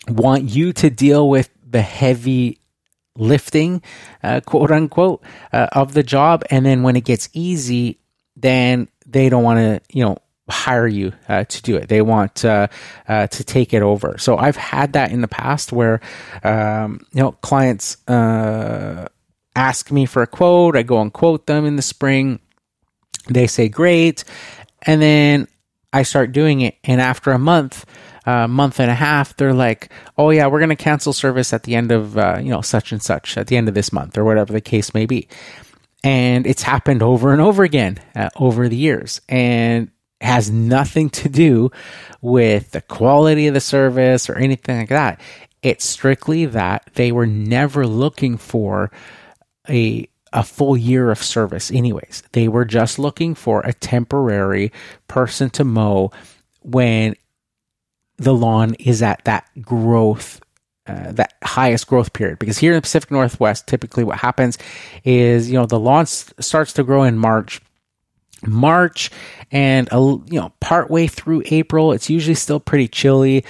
want you to deal with the heavy lifting, uh, quote unquote, uh, of the job. And then when it gets easy, then they don't want to, you know, hire you uh, to do it. They want uh, uh, to take it over. So I've had that in the past where, um, you know, clients uh, ask me for a quote. I go and quote them in the spring. They say, great. And then I start doing it. And after a month, a uh, month and a half, they're like, oh yeah, we're going to cancel service at the end of, uh, you know, such and such at the end of this month or whatever the case may be. And it's happened over and over again uh, over the years. And has nothing to do with the quality of the service or anything like that. It's strictly that they were never looking for a a full year of service anyways. They were just looking for a temporary person to mow when the lawn is at that growth, uh, that highest growth period. Because here in the Pacific Northwest, typically what happens is, you know, the lawn s- starts to grow in March, March and, you know, partway through April, it's usually still pretty chilly.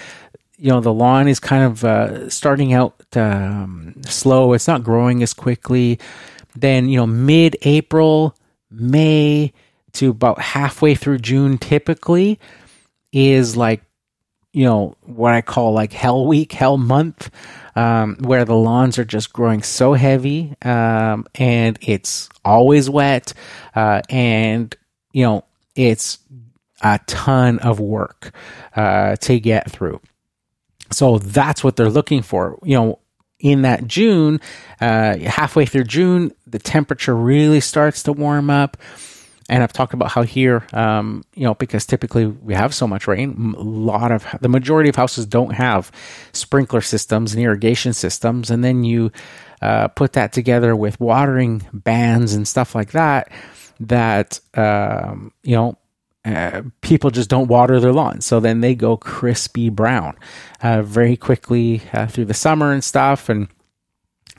You know, the lawn is kind of uh, starting out um, slow. It's not growing as quickly. Then, you know, mid-April, May to about halfway through June typically is like, you know, what I call like hell week, hell month, um, where the lawns are just growing so heavy um, and it's always wet uh, and, you know, it's a ton of work uh, to get through. So that's what they're looking for. You know, in that June, uh, halfway through June, the temperature really starts to warm up. And I've talked about how here, um, you know, because typically we have so much rain, a lot of the majority of houses don't have sprinkler systems and irrigation systems. And then you uh, put that together with watering bans and stuff like that, that, um, you know, uh, people just don't water their lawns. So then they go crispy brown uh, very quickly uh, through the summer and stuff. And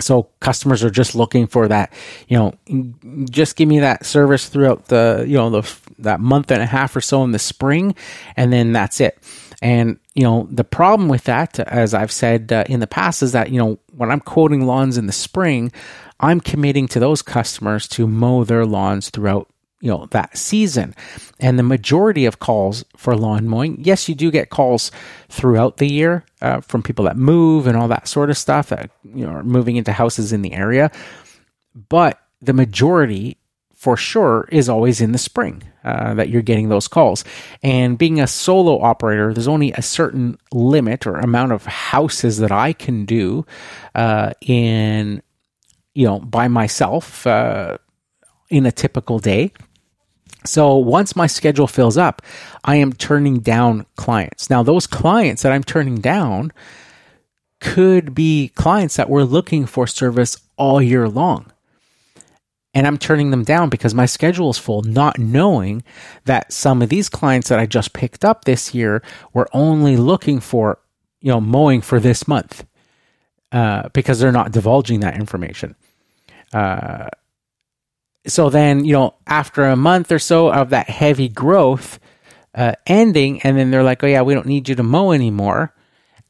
so customers are just looking for that, you know, just give me that service throughout the, you know, the, that month and a half or so in the spring, and then that's it. And, you know, the problem with that, as I've said uh, in the past, is that, you know, when I'm quoting lawns in the spring, I'm committing to those customers to mow their lawns throughout, you know, that season. And the majority of calls for lawn mowing, yes, you do get calls throughout the year uh, from people that move and all that sort of stuff that, you know, are moving into houses in the area. But the majority for sure is always in the spring uh, that you're getting those calls. And being a solo operator, there's only a certain limit or amount of houses that I can do uh, in, you know, by myself uh, in a typical day. So once my schedule fills up, I am turning down clients. Now, those clients that I'm turning down could be clients that were looking for service all year long. And I'm turning them down because my schedule is full, not knowing that some of these clients that I just picked up this year were only looking for, you know, mowing for this month uh, because they're not divulging that information. Uh So then, you know, after a month or so of that heavy growth uh, ending, and then they're like, oh yeah, we don't need you to mow anymore.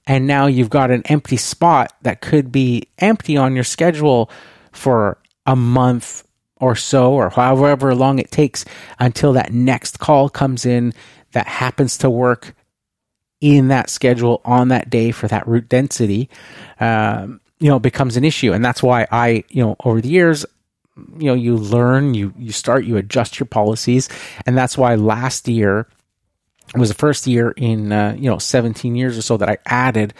And now you've got an empty spot that could be empty on your schedule for a month or so, or however long it takes until that next call comes in that happens to work in that schedule on that day for that root density, um, you know, becomes an issue. And that's why I, you know, over the years, you know, you learn, you, you start, you adjust your policies. And that's why last year was the first year in, uh, you know, seventeen years or so that I added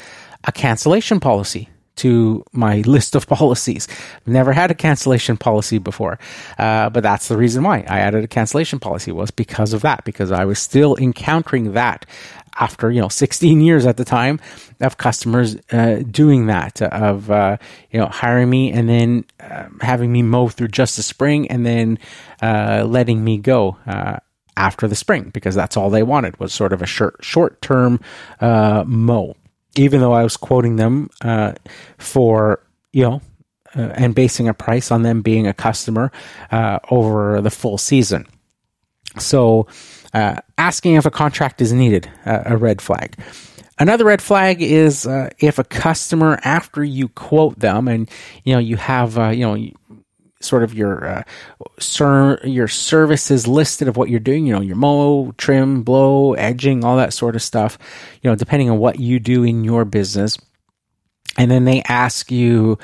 a cancellation policy to my list of policies. Never had a cancellation policy before, uh, but that's the reason why I added a cancellation policy, was because of that, because I was still encountering that after, you know, sixteen years at the time of customers uh, doing that, of, uh, you know, hiring me and then uh, having me mow through just the spring and then uh, letting me go uh, after the spring, because that's all they wanted, was sort of a short, short-term uh, mow. Even though I was quoting them uh, for, you know, uh, and basing a price on them being a customer uh, over the full season. So uh, asking if a contract is needed, uh, a red flag. Another red flag is uh, if a customer, after you quote them and, you know, you have, uh, you know, you, sort of your uh, ser- your services listed of what you're doing, you know, your mow, trim, blow, edging, all that sort of stuff, you know, depending on what you do in your business. And then they ask you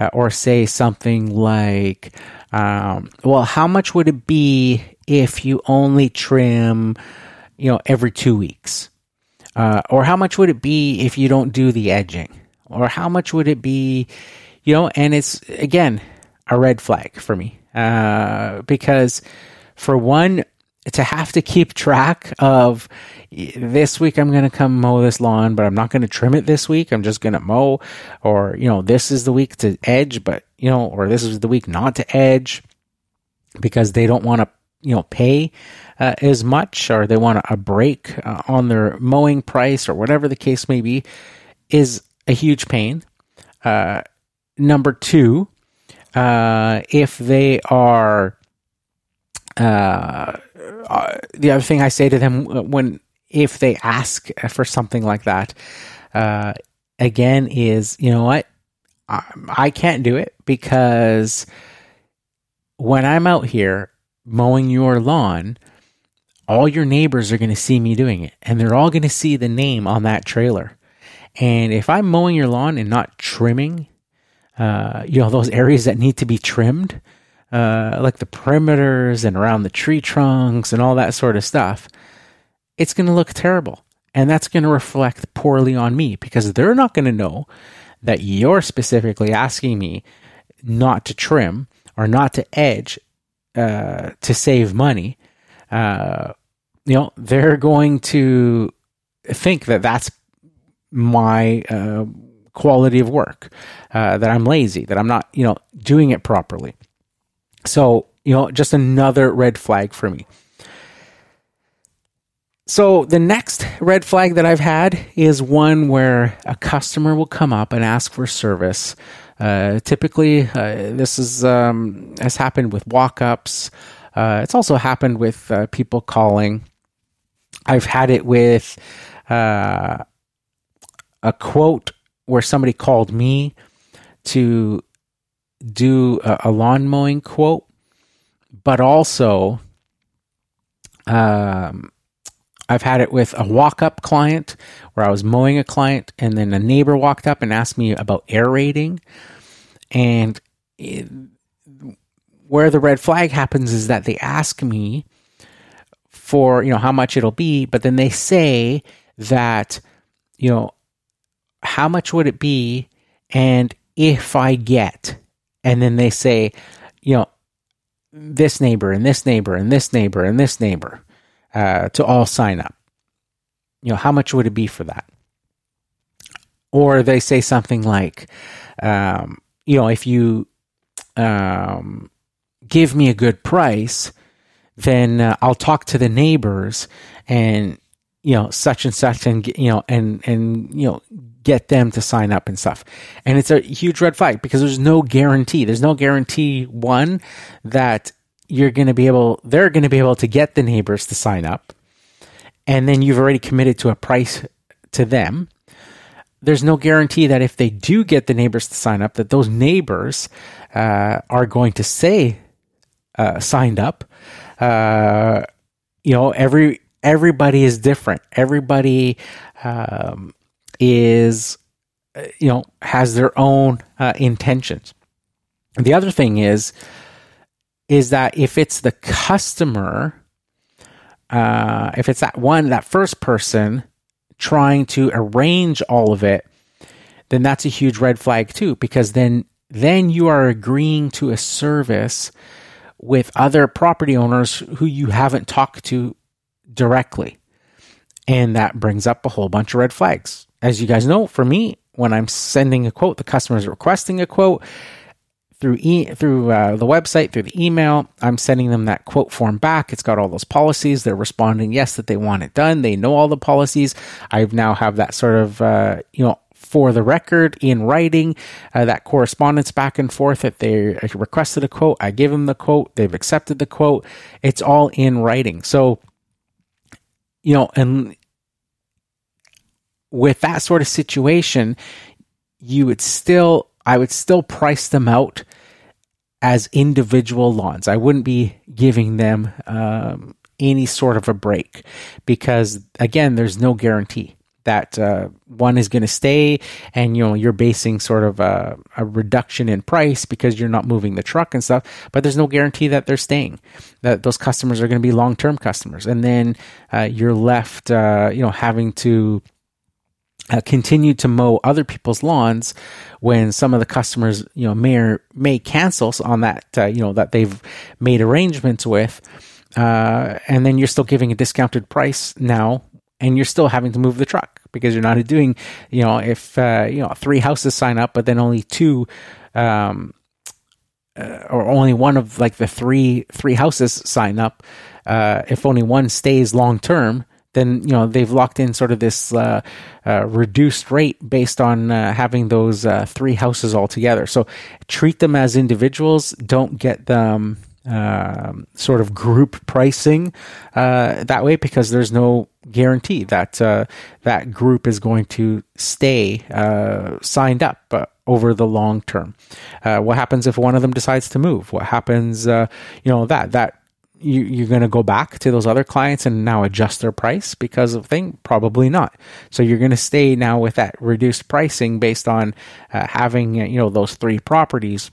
uh, or say something like, um, well, how much would it be if you only trim, you know, every two weeks? Uh, or how much would it be if you don't do the edging? Or how much would it be, you know, and it's, again, a red flag for me, uh, because for one, to have to keep track of, this week I'm going to come mow this lawn, but I'm not going to trim it this week. I'm just going to mow, or, you know, this is the week to edge, but, you know, or this is the week not to edge, because they don't want to, you know, pay uh, as much, or they want a break uh, on their mowing price, or whatever the case may be, is a huge pain. Uh, number two, Uh, if they are, uh, uh, the other thing I say to them when, if they ask for something like that, uh, again, is, you know what, I, I can't do it, because when I'm out here mowing your lawn, all your neighbors are going to see me doing it, and they're all going to see the name on that trailer. And if I'm mowing your lawn and not trimming, Uh, you know, those areas that need to be trimmed, uh, like the perimeters and around the tree trunks and all that sort of stuff, it's going to look terrible. And that's going to reflect poorly on me, because they're not going to know that you're specifically asking me not to trim or not to edge uh, to save money. Uh, you know, they're going to think that that's my uh quality of work, uh, that I'm lazy, that I'm not, you know, doing it properly. So, you know, just another red flag for me. So the next red flag that I've had is one where a customer will come up and ask for service. Uh, typically, uh, this is um, has happened with walk-ups. Uh, it's also happened with uh, people calling. I've had it with uh, a quote where somebody called me to do a, a lawn mowing quote, but also um, I've had it with a walk-up client where I was mowing a client, and then a neighbor walked up and asked me about aerating. And it, where the red flag happens is that they ask me for, you know, how much it'll be, but then they say that, you know, how much would it be? And if I get, and then they say, you know, this neighbor and this neighbor and this neighbor and this neighbor, uh, to all sign up, you know, how much would it be for that? Or they say something like, um, you know, if you, um, give me a good price, then uh, I'll talk to the neighbors and, you know, such and such, and, you know, and, and, you know, get them to sign up and stuff. And it's a huge red flag, because there's no guarantee. There's no guarantee, one, that you're going to be able, they're going to be able to get the neighbors to sign up. And then you've already committed to a price to them. There's no guarantee that if they do get the neighbors to sign up, that those neighbors uh, are going to say uh, signed up. Uh, you know, every, Everybody is different. Everybody um, is, you know, has their own uh, intentions. And the other thing is, is that if it's the customer, uh, if it's that one, that first person trying to arrange all of it, then that's a huge red flag too, because then then you are agreeing to a service with other property owners who you haven't talked to directly. And that brings up a whole bunch of red flags. As you guys know, for me, when I'm sending a quote, the customer's requesting a quote through e- through uh, the website, through the email, I'm sending them that quote form back. It's got all those policies. They're responding yes, that they want it done. They know all the policies. I now have that sort of, uh, you know, for the record in writing, uh, that correspondence back and forth that they requested a quote. I give them the quote. They've accepted the quote. It's all in writing. So, you know, and with that sort of situation, you would still, I would still price them out as individual lawns. I wouldn't be giving them um, any sort of a break because, again, there's no guarantee that uh, one is going to stay, and you know you're basing sort of a, a reduction in price because you're not moving the truck and stuff. But there's no guarantee that they're staying. That those customers are going to be long-term customers, and then uh, you're left, uh, you know, having to uh, continue to mow other people's lawns when some of the customers, you know, may or may cancel on that, uh, you know, that they've made arrangements with, uh, and then you're still giving a discounted price now. And you're still having to move the truck because you're not doing, you know, if, uh, you know, three houses sign up, but then only two um, uh, or only one of like the three three houses sign up. Uh, if only one stays long term, then, you know, they've locked in sort of this uh, uh, reduced rate based on uh, having those uh, three houses all together. So treat them as individuals. Don't get them Um, sort of group pricing uh, that way, because there's no guarantee that uh, that group is going to stay uh, signed up uh, over the long term. Uh, what happens if one of them decides to move? What happens? Uh, you know that that you, you're going to go back to those other clients and now adjust their price because of thing? Probably not. So you're going to stay now with that reduced pricing based on uh, having you know those three properties.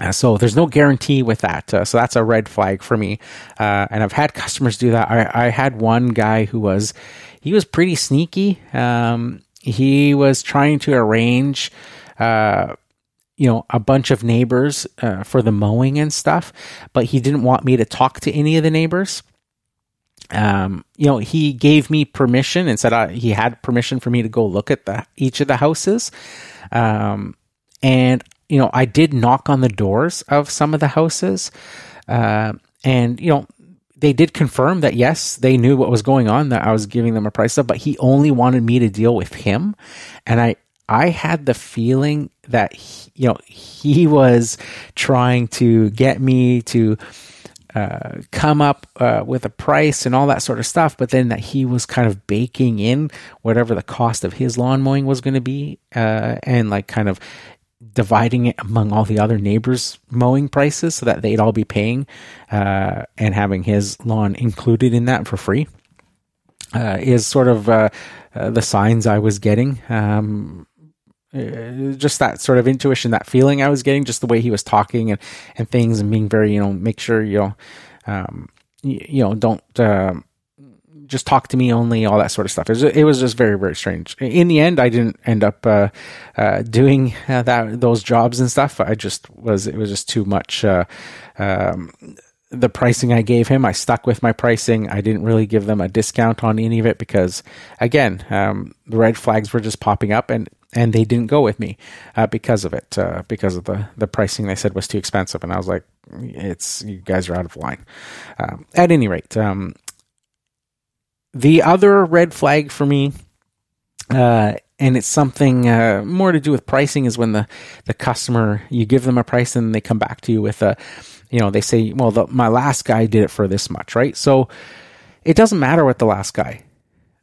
Uh, so there's no guarantee with that. Uh, so that's a red flag for me. Uh, and I've had customers do that. I, I had one guy who was, he was pretty sneaky. Um, he was trying to arrange, uh, you know, a bunch of neighbors uh, for the mowing and stuff, but he didn't want me to talk to any of the neighbors. Um, you know, he gave me permission and said I, he had permission for me to go look at the, each of the houses. Um, and You know, I did knock on the doors of some of the houses, uh, and, you know, they did confirm that, yes, they knew what was going on, that I was giving them a price up, but he only wanted me to deal with him. And I, I had the feeling that, he, you know, he was trying to get me to uh, come up uh, with a price and all that sort of stuff, but then that he was kind of baking in whatever the cost of his lawn mowing was going to be uh, and like kind of dividing it among all the other neighbors' mowing prices so that they'd all be paying uh, and having his lawn included in that for free uh, is sort of uh, uh, the signs I was getting. Um, just that sort of intuition, that feeling I was getting, just the way he was talking and, and things and being very, you know, make sure, you know, um, you, you know, don't uh, just talk to me only, all that sort of stuff. It was, it was just very, very strange. In the end, I didn't end up uh, uh, doing uh, that those jobs and stuff. I just was, it was just too much. Uh, um, the pricing I gave him, I stuck with my pricing. I didn't really give them a discount on any of it because, again, um, the red flags were just popping up and, and they didn't go with me uh, because of it, uh, because of the, the pricing they said was too expensive. And I was like, it's, you guys are out of line. Um, at any rate, um, the other red flag for me, uh, and it's something uh, more to do with pricing, is when the, the customer, you give them a price and they come back to you with a, you know, they say, well, the, my last guy did it for this much, right? So it doesn't matter what the last guy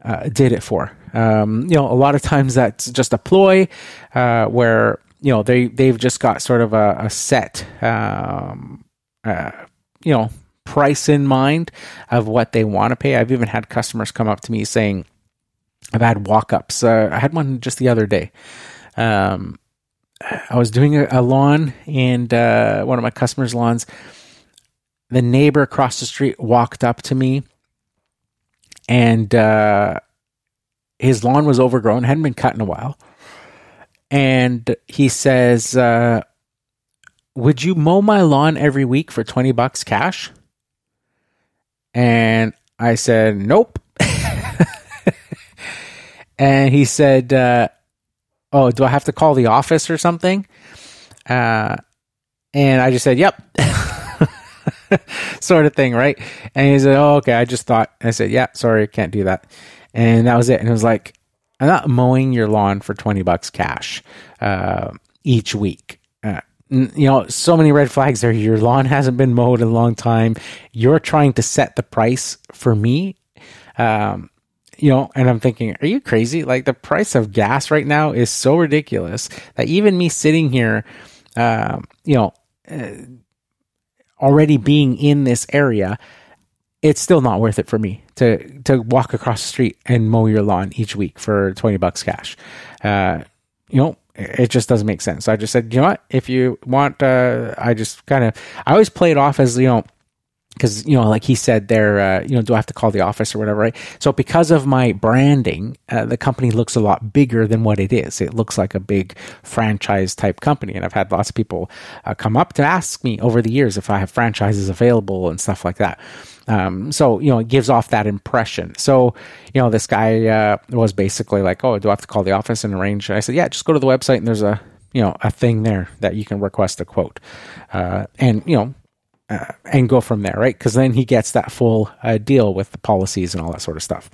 uh, did it for. Um, you know, a lot of times that's just a ploy uh, where, you know, they, they've just got sort of a, a set, um, uh, you know, price in mind of what they want to pay. I've even had customers come up to me saying, I've had walk-ups. Uh, I had one just the other day. Um, I was doing a, a lawn and uh, one of my customers' lawns the neighbor across the street walked up to me, and uh, his lawn was overgrown, hadn't been cut in a while. And he says, uh, would you mow my lawn every week for twenty bucks cash? And I said, nope. And he said, uh, oh, do I have to call the office or something? Uh, and I just said, yep. Sort of thing, right? And he said, oh, okay, I just thought. And I said, yeah, sorry, I can't do that. And that was it. And it was like, I'm not mowing your lawn for twenty bucks cash uh, each week. Uh, you know, so many red flags there. Your lawn hasn't been mowed in a long time. You're trying to set the price for me. Um, you know, and I'm thinking, are you crazy? Like, the price of gas right now is so ridiculous that even me sitting here, um, you know, uh, already being in this area, it's still not worth it for me to to walk across the street and mow your lawn each week for twenty bucks cash. Uh, you know, it just doesn't make sense. So I just said, you know what, if you want, uh, I just kind of, I always play it off as, you know, because, you know, like he said there, uh, you know, do I have to call the office or whatever, right? So because of my branding, uh, the company looks a lot bigger than what it is. It looks like a big franchise type company. And I've had lots of people uh, come up to ask me over the years if I have franchises available and stuff like that. Um, so, you know, it gives off that impression. So, you know, this guy uh, was basically like, oh, do I have to call the office and arrange? And I said, yeah, just go to the website and there's a, you know, a thing there that you can request a quote. Uh, and, you know, Uh, and go from there, right? Because then he gets that full uh, deal with the policies and all that sort of stuff.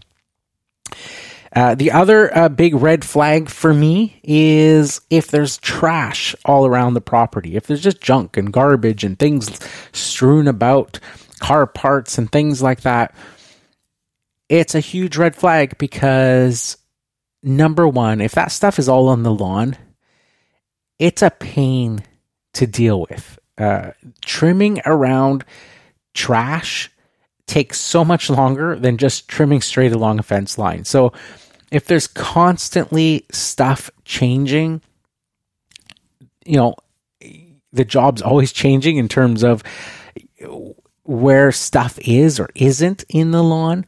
Uh, the other uh, big red flag for me is if there's trash all around the property, if there's just junk and garbage and things strewn about, car parts and things like that, it's a huge red flag because, number one, if that stuff is all on the lawn, it's a pain to deal with. Uh, trimming around trash takes so much longer than just trimming straight along a fence line. So if there's constantly stuff changing, you know, the job's always changing in terms of where stuff is or isn't in the lawn.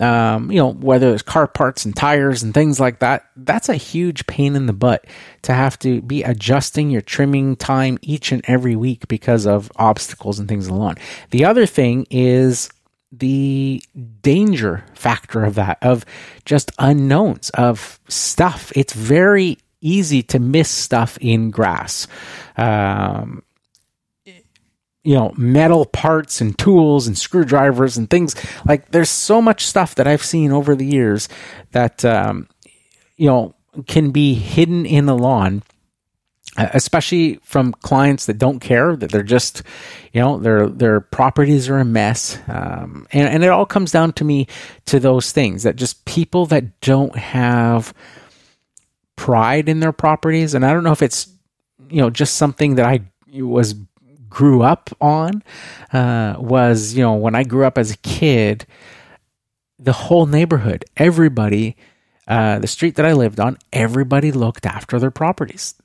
Um, you know, whether it's car parts and tires and things like that, that's a huge pain in the butt to have to be adjusting your trimming time each and every week because of obstacles and things along. The other thing is the danger factor of that, of just unknowns, of stuff. It's very easy to miss stuff in grass. Um, you know, metal parts and tools and screwdrivers and things like, there's so much stuff that I've seen over the years that, um, you know, can be hidden in the lawn, especially from clients that don't care, that they're just, you know, their, their properties are a mess. Um, and, and it all comes down to me to those things that just people that don't have pride in their properties. And I don't know if it's, you know, just something that I was grew up on, uh, was, you know, when I grew up as a kid, the whole neighborhood, everybody, uh, the street that I lived on, everybody looked after their properties.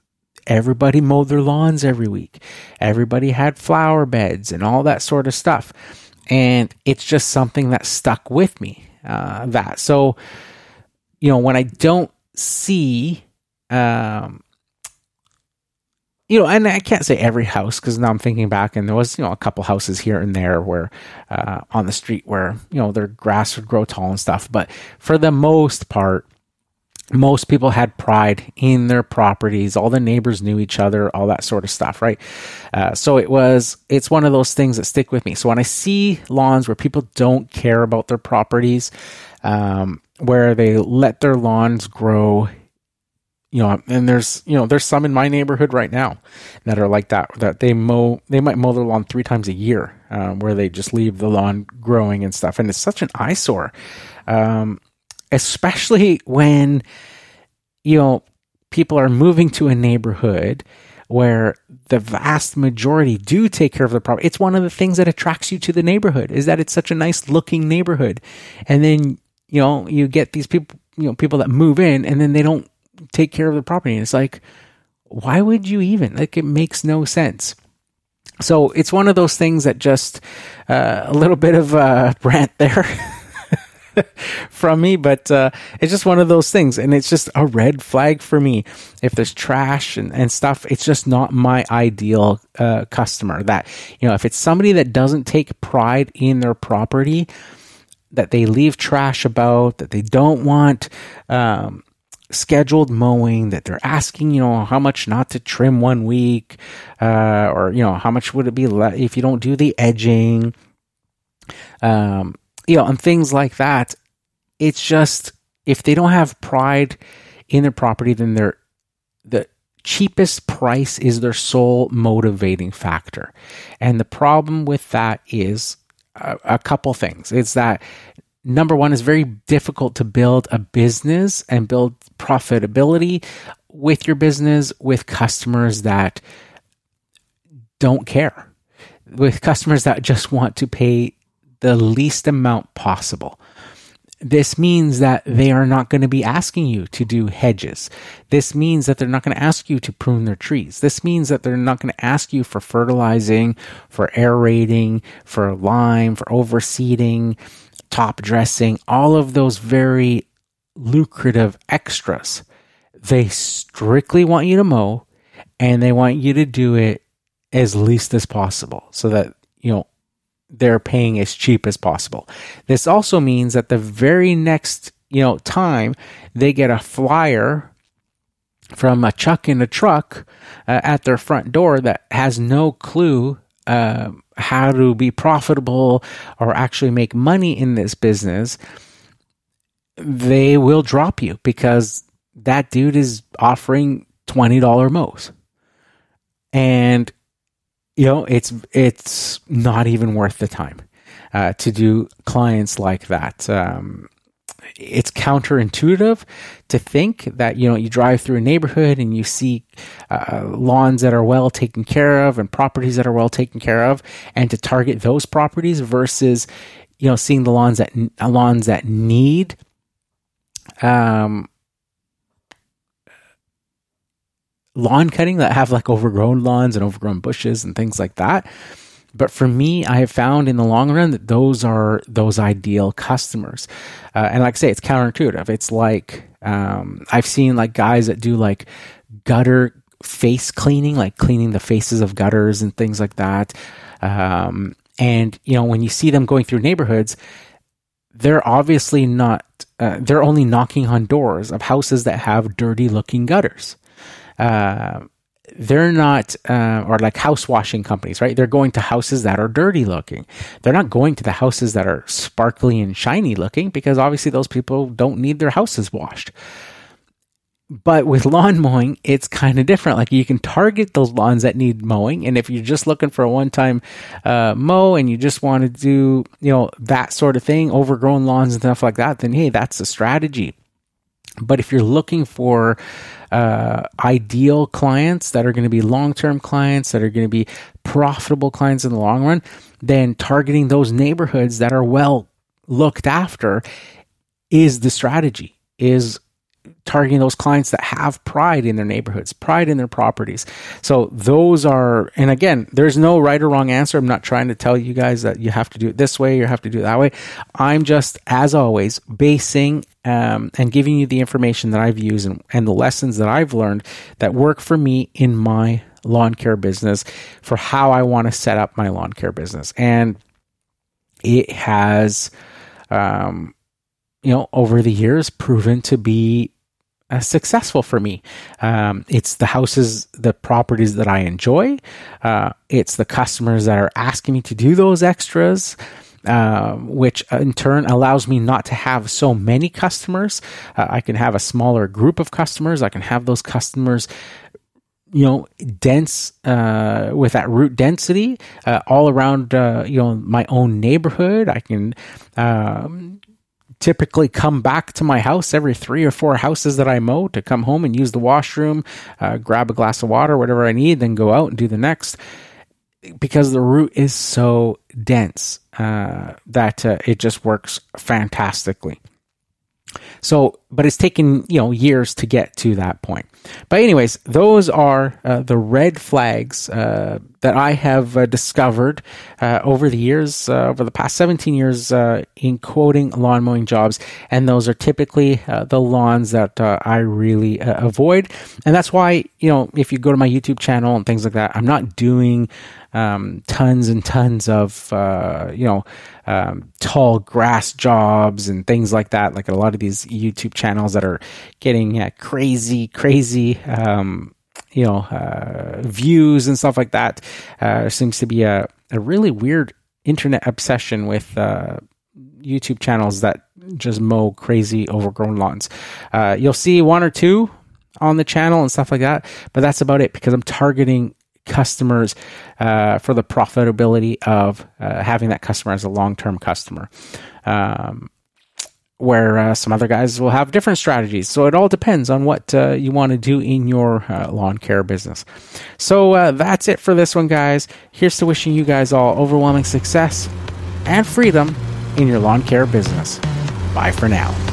Everybody mowed their lawns every week. Everybody had flower beds and all that sort of stuff. And it's just something that stuck with me, uh, that. So, you know, when I don't see, um, you know, and I can't say every house, because now I'm thinking back and there was, you know, a couple houses here and there where, uh, on the street where, you know, their grass would grow tall and stuff. But for the most part, most people had pride in their properties. All the neighbors knew each other, all that sort of stuff, right? Uh, so it was, it's one of those things that stick with me. So when I see lawns where people don't care about their properties, um, where they let their lawns grow, you know, and there's, you know, there's some in my neighborhood right now that are like that, that they mow, they might mow their lawn three times a year, um, where they just leave the lawn growing and stuff. And it's such an eyesore, um, especially when, you know, people are moving to a neighborhood where the vast majority do take care of the property. It's one of the things that attracts you to the neighborhood, is that it's such a nice looking neighborhood. And then, you know, you get these people, you know, people that move in and then they don't take care of the property. And it's like, why would you even? Like, it makes no sense. So it's one of those things that just uh, a little bit of a rant there from me, but uh, it's just one of those things. And it's just a red flag for me. If there's trash and, and stuff, it's just not my ideal uh, customer. That, you know, if it's somebody that doesn't take pride in their property, that they leave trash about, that they don't want um, scheduled mowing, that they're asking, you know, how much not to trim one week, uh, or, you know, how much would it be le- if you don't do the edging, um, you know, and things like that. It's just, if they don't have pride in their property, then they're, the cheapest price is their sole motivating factor. And the problem with that is a, a couple things. It's that, number one, it's very difficult to build a business and build profitability with your business with customers that don't care, with customers that just want to pay the least amount possible. This means that they are not going to be asking you to do hedges. This means that they're not going to ask you to prune their trees. This means that they're not going to ask you for fertilizing, for aerating, for lime, for overseeding, top dressing, all of those very lucrative extras. They strictly want you to mow, and they want you to do it as least as possible so that, you know, they're paying as cheap as possible. This also means that the very next, you know, time they get a flyer from a chuck in a truck uh, at their front door that has no clue uh, how to be profitable or actually make money in this business, they will drop you because that dude is offering twenty dollars mows. And you know, it's it's not even worth the time uh, to do clients like that. Um, it's counterintuitive to think that, you know, you drive through a neighborhood and you see uh, lawns that are well taken care of and properties that are well taken care of, and to target those properties versus, you know, seeing the lawns that lawns that need um lawn cutting, that have like overgrown lawns and overgrown bushes and things like that. But for me, I have found in the long run that those are those ideal customers. Uh, and like I say, it's counterintuitive. It's like, um, I've seen like guys that do like gutter face cleaning, like cleaning the faces of gutters and things like that. Um, and you know, when you see them going through neighborhoods, they're obviously not, uh, they're only knocking on doors of houses that have dirty looking gutters. Uh, they're not, uh, or like house washing companies, right? They're going to houses that are dirty looking. They're not going to the houses that are sparkly and shiny looking, because obviously those people don't need their houses washed. But with lawn mowing, it's kind of different. Like you can target those lawns that need mowing. And if you're just looking for a one-time uh, mow and you just want to do, you know, that sort of thing, overgrown lawns and stuff like that, then hey, that's the strategy. But if you're looking for uh, ideal clients that are going to be long-term clients, that are going to be profitable clients in the long run, then targeting those neighborhoods that are well looked after is the strategy, is targeting those clients that have pride in their neighborhoods, pride in their properties. So those are, and again, there's no right or wrong answer. I'm not trying to tell you guys that you have to do it this way or have to do it that way. I'm just, as always, basing um, and giving you the information that I've used and, and the lessons that I've learned that work for me in my lawn care business for how I want to set up my lawn care business. And it has, um, you know, over the years proven to be Uh, successful for me. Um, it's the houses, the properties that I enjoy. Uh, it's the customers that are asking me to do those extras, uh, which in turn allows me not to have so many customers. Uh, I can have a smaller group of customers. I can have those customers, you know, dense, uh, with that root density, uh, all around, uh, you know, my own neighborhood. I can, um, typically come back to my house every three or four houses that I mow to come home and use the washroom, uh, grab a glass of water, whatever I need, then go out and do the next, because the route is so dense uh, that uh, it just works fantastically. So but it's taken, you know, years to get to that point. But anyways, those are uh, the red flags uh, that I have uh, discovered uh, over the years, uh, over the past seventeen years uh, in quoting lawn mowing jobs. And those are typically uh, the lawns that uh, I really uh, avoid. And that's why, you know, if you go to my YouTube channel and things like that, I'm not doing um, tons and tons of, uh, you know, um, tall grass jobs and things like that. Like a lot of these YouTube channels that are getting uh, crazy, crazy, um, you know, uh, views and stuff like that. Uh, seems to be a, a really weird internet obsession with, uh, YouTube channels that just mow crazy overgrown lawns. Uh, you'll see one or two on the channel and stuff like that, but that's about it because I'm targeting customers uh, for the profitability of uh, having that customer as a long-term customer. Um, where uh, some other guys will have different strategies. So it all depends on what uh, you want to do in your uh, lawn care business. So uh, that's it for this one, guys. Here's to wishing you guys all overwhelming success and freedom in your lawn care business. Bye for now.